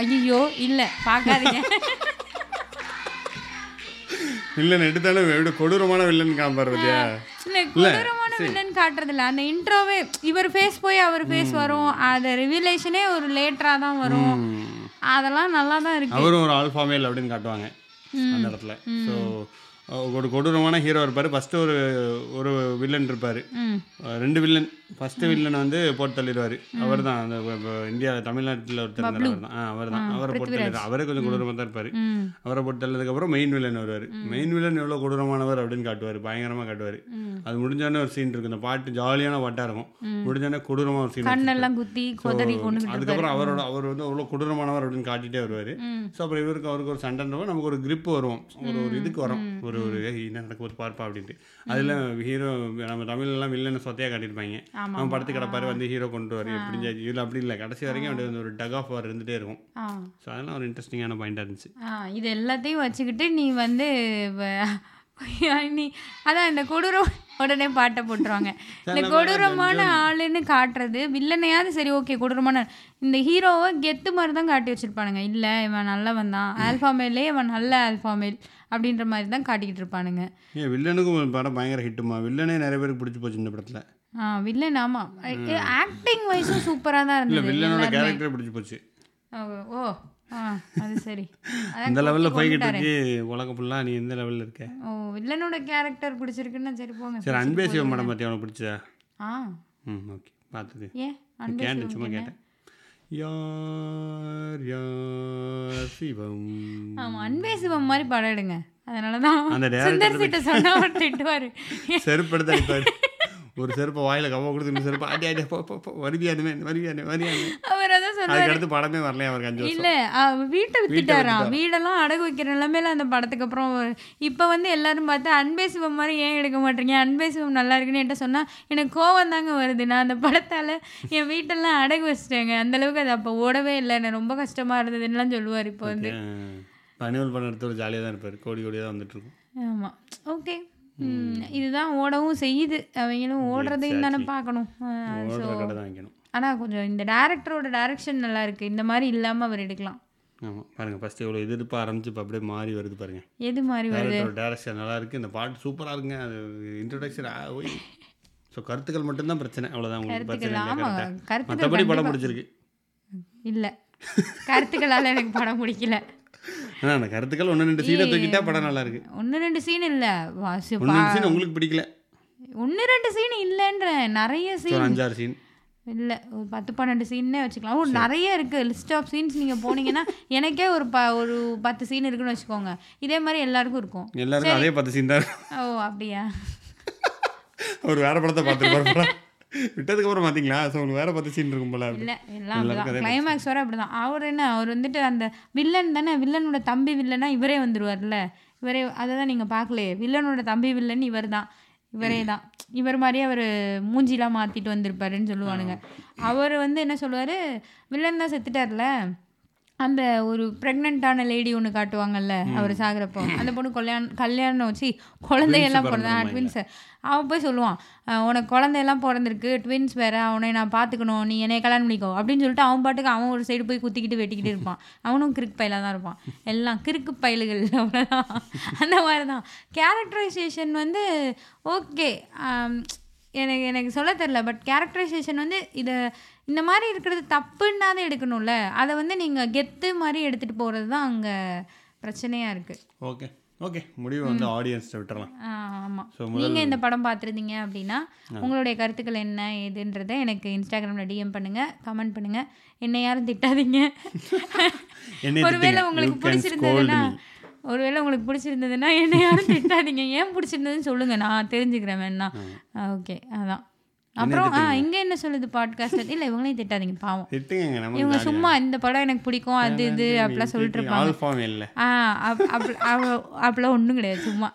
ஐயோ இல்லை பார்க்காதீங்க. வில்லன் எடுத்தாலும் எப்படி கொடூரமான வில்லன் காம்பார் பார்த்தியா. இல்லை கொடூரமான வில்லன் காட்டுறதில்ல, அந்த இன்ட்ரோவே இவர் ஃபேஸ் போய் அவர் ஃபேஸ் வரும், அது ரிவிலேஷனே ஒரு லேட்டராக தான் வரும், அதெல்லாம் நல்லா தான் இருக்கு. அவரும் ஒரு ஆல்ஃபா மேல் அப்படின்னு காட்டுவாங்க அந்த இடத்துல. ஸோ ஒரு கொடூரமான ஹீரோ இருப்பார், ஃபஸ்ட்டு ஒரு ஒரு வில்லன் இருப்பார், ரெண்டு வில்லன், ஃபஸ்ட்டு வில்லன் வந்து போட்டு தள்ளிடுவார். அவர் தான் அந்த இந்தியா தமிழ்நாட்டில் ஒருத்தர் இருந்தவர் தான். ஆ அவர் தான் அவரை போட்டு தள்ளிடுவார். அவரே கொஞ்சம் கொடூரமாக தான் இருப்பார். அவரை போட்டு தள்ளதுக்கப்புறம் மெயின் வில்லன் வருவார். மெயின் வில்லன் எவ்வளோ கொடூரமானவர் அப்படின்னு காட்டுவார், பயங்கரமாக காட்டுவார். அது முடிஞ்சோடனே ஒரு சீன் இருக்கும், இந்த பாட்டு ஜாலியான பாட்டாக இருக்கும், முடிஞ்சோடனே கொடூரமாக ஒரு சீன். அதுக்கப்புறம் அவரோட அவர் வந்து அவ்வளோ கொடூரமானவர் அப்படின்னு காட்டிகிட்டே வருவார். ஸோ அப்புறம் இவருக்கு அவருக்கு ஒரு சண்டைன்றப்போ நமக்கு ஒரு கிரிப்பு வரும், ஒரு ஒரு இதுக்கு வரும், ஒரு ஒரு என்ன நடக்கும் ஒரு பார்ப்பா அப்படின்ட்டு. அதில் ஹீரோ நம்ம தமிழ்லாம் வில்லனை சொத்தையாக காட்டியிருப்பாங்க. அவன் படத்துக்கு கிடப்பாரு வந்து ஹீரோ கொண்டு வரும் எப்படிஞ்சா, இதில் அப்படி இல்லை, கடைசி வரைக்கும் அப்படி வந்து ஒரு டக் ஆஃப் வார் இருந்துகிட்டே இருக்கும். ஸோ அதெல்லாம் ஒரு இன்ட்ரெஸ்டிங்கான பாயிண்டாக இருந்துச்சு. இது எல்லாத்தையும் வச்சுக்கிட்டு நீ வந்து நீ அதான் இந்த கொடூரம் உடனே பாட்டை போட்டுருவாங்க. இந்த கொடூரமான ஆளுன்னு காட்டுறது வில்லனையாவது சரி ஓகே கொடூரமான, இந்த ஹீரோவை கெத்து மாதிரி தான் காட்டி வச்சுருப்பானுங்க. இல்லை இவன் நல்லவன் தான், ஆல்ஃபாமேலே இவன் நல்ல ஆல்ஃபாமேல் அப்படின்ற மாதிரி தான் காட்டிக்கிட்டு இருப்பானுங்க. ஏன் வில்லனுக்கும் படம் பயங்கர ஹிட்டுமா, வில்லனே நிறைய பேருக்கு பிடிச்சி போச்சு இந்த படத்தில். ஆ வில்லன் ஆமாம், ஆக்டிங் வைஸும் சூப்பராக தான் இருந்தது. வில்லனோட கேரக்டர் பிடிச்சி போச்சு. ஓ ஆ அது சரி, அந்த லெவலில் போய்கிட்டு இருக்கு உலகம் ஃபுல்லாக, நீ எந்த லெவலில் இருக்க. ஓ வில்லனோட கேரக்டர் பிடிச்சிருக்குன்னா சரி போங்க. சரி அன்பே சிவம் மேடம் பற்றி அவனை பிடிச்சா? ஆ ம் ஓகே பார்த்தது. ஏன் அன்பே சும்மா கேட்டேன். யார் யார் சிவம். ஆமாம் அன்பே சிவம் மாதிரி படம் எடுங்க, அதனால தான் அந்த சுந்தர் சீட்டை சொன்னால் அவர் திட்டுவார், செருப்படுத்த அடிப்பார். ஒரு செருப்பை வாயில் கவ கொடுத்து செருப்பை ஆட்டி ஆட்டி போ வருவியானுமே வருவியானே வரியானே. அவர் அதான் சொன்னார் அதுக்கடுத்து படமே வரலையே அவருக்கு அஞ்சு வருஷம். இல்லை வீட்டை வித்துட்டாராம், வீடெல்லாம் அடகு வைக்கிற நிலமையில அந்த படத்துக்கு அப்புறம். இப்போ வந்து எல்லாரும் பார்த்தா அன்பே சிவம் மாதிரி ஏன் எடுக்க மாட்டேறீங்க, அன்பே சிவம் நல்லா இருக்குன்னு என்கிட்ட சொன்னால் எனக்கு கோவம் தாங்க வருது. நான் அந்த படத்தால் என் வீட்டெல்லாம் அடகு வச்சுட்டேங்க, அந்தளவுக்கு அது அப்போ ஓடவே இல்லை, எனக்கு ரொம்ப கஷ்டமாக இருந்ததுன்னெலாம் சொல்லுவார். இப்போ வந்து அனிமல் படம் எடுத்து ஜாலியாக தான் இருப்பார், கோடி கோடியாக தான் வந்துட்டு இருக்கும். ஆமாம் ஓகே, இதுதான் ஓடவும் செய்யுது, அவங்களும் ஓடுறதையும் தானே பார்க்கணும். ஆனால் கொஞ்சம் இந்த டேரக்டரோட டைரக்ஷன் நல்லா இருக்குது, இந்த மாதிரி இல்லாமல் அவர் எடுக்கலாம். ஆமாம் பாருங்கள் ஃபஸ்ட்டு எவ்வளோ இது இருப்பா ஆரம்பிச்சு இப்போ அப்படியே மாறி வருது பாருங்கள், எது மாறி வருது. டேரக்ஷன் நல்லா இருக்குது, இந்த பாட்டு சூப்பராக இருக்குங்க, அது இன்ட்ரோடக்ஷன் ஆகி. ஸோ கருத்துக்கள் மட்டும்தான் பிரச்சனை, அவ்வளோதான் உங்களுக்கு பிரச்சனை. ஆமாம் கருத்துக்கள் படம் பிடிச்சிருக்கு இல்லை, கருத்துக்களால் எனக்கு படம் பிடிக்கல. ஆனால் அந்த கருத்துக்கள் ஒன்று ரெண்டு சீனை தூக்கிட்டா படம் நல்லா இருக்கு. ஒன்று ரெண்டு சீன் இல்லை, சீன் உங்களுக்கு பிடிக்கல, ஒன்று ரெண்டு சீன் இல்லைன்ற நிறைய சீன், அஞ்சாறு சீன் இல்லை ஒரு பத்து பன்னெண்டு சீன்னே வச்சுக்கலாம். ஓ நிறைய இருக்குது லிஸ்ட் ஆஃப் சீன்ஸ், நீங்கள் போனீங்கன்னா எனக்கே ஒரு ப ஒரு பத்து சீன் இருக்குன்னு வச்சுக்கோங்க, இதே மாதிரி எல்லாருக்கும் இருக்கும், எல்லாருக்கும் அதே பத்து சீன் தான். ஓ அப்படியா, ஒரு வேறு படத்தை பார்த்துருப்பாரு விட்டதுக்கு அப்புறம் பார்த்தீங்களா, ஸோ உங்களுக்கு வேற பத்து சீன் இருக்கும் போல. இல்லை எல்லாம் கிளைமேக்ஸ் வர அப்படிதான். அவர் என்ன அவர் வந்துட்டு அந்த வில்லன் தானே, வில்லனோட தம்பி வில்லனா இவரே வந்துடுவார்ல, இவரே அதை தான் நீங்கள் பார்க்கலையே, வில்லனோட தம்பி வில்லன் இவர் தான், இவரே தான், இவர் மாதிரியே அவர் மூஞ்சிலாம் மாற்றிட்டு வந்திருப்பாருன்னு சொல்லுவானுங்க. அவர் வந்து என்ன சொல்லுவார், வில்லன் தான் செத்துட்டார்ல அந்த ஒரு ப்ரெக்னென்ட்டான லேடி ஒன்று காட்டுவாங்கல்ல அவர் சாகிறப்போ, அந்த பொண்ணு கல்யாணம் கல்யாணம் வச்சு குழந்தையெல்லாம் பிறந்தான் ட்வின்ஸை. அவன் போய் சொல்லுவான், உனக்கு குழந்தையெல்லாம் பிறந்திருக்கு, ட்வின்ஸ் வேறு, அவனை நான் பார்த்துக்கணும், நீ என்னை கல்யாணம் பண்ணிக்கோ அப்படின்னு சொல்லிட்டு அவன் பாட்டுக்கு அவன் ஒரு சைடு போய் குத்திக்கிட்டு வெட்டிக்கிட்டு இருப்பான். அவனும் கிறுக்கு பயிலாக தான் இருப்பான். எல்லாம் கிறுக்கு பயில்கள் அவ்வளோதான். அந்த மாதிரி தான் கேரக்டரைசேஷன் வந்து ஓகே, எனக்கு எனக்கு சொல்ல தெரில. பட் கேரக்டரைசேஷன் வந்து இதை இந்த மாதிரி இருக்கிறது தப்புன்னா தான் எடுக்கணும்ல, அதை வந்து நீங்கள் கெத்து மாதிரி எடுத்துகிட்டு போகிறது தான் அங்கே பிரச்சனையாக இருக்குது. ஓகே ஓகே, முடிவு வந்து ஆடியன்ஸ் விட்டுறலாம். ஆமாம், நீங்கள் இந்த படம் பார்த்துருந்தீங்க அப்படின்னா உங்களுடைய கருத்துக்கள் என்ன ஏதுன்றதை எனக்கு இன்ஸ்டாகிராமில் டிஎம் பண்ணுங்கள், கமெண்ட் பண்ணுங்கள். என்ன யாரும் திட்டாதீங்க. ஒருவேளை உங்களுக்கு பிடிச்சிருந்ததுன்னா ஒருவேளை உங்களுக்கு பிடிச்சிருந்ததுன்னா என்ன யாரும் திட்டாதீங்க. ஏன் பிடிச்சிருந்ததுன்னு சொல்லுங்கள், நான் தெரிஞ்சுக்கிறேன் வேணா. ஓகே, அதான். அப்புறம் இங்கே என்ன சொல்லுது பாட்காஸ்ட், இல்லை இவங்களையும் திட்டாதீங்க பாவம், இவங்க சும்மா இந்த படம் எனக்கு பிடிக்கும் அது இது அப்படிலாம் சொல்லிட்டு இருப்பாங்க. ஆ அப்படிலாம் ஒன்றும் கிடையாது, சும்மா.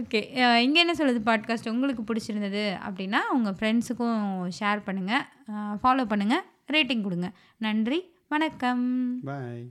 ஓகே, இங்கே என்ன சொல்லுது பாட்காஸ்ட் உங்களுக்கு பிடிச்சிருந்தது அப்படின்னா உங்கள் ஃப்ரெண்ட்ஸுக்கும் ஷேர் பண்ணுங்கள், ஃபாலோ பண்ணுங்கள், ரேட்டிங் கொடுங்க. நன்றி, வணக்கம், பாய்.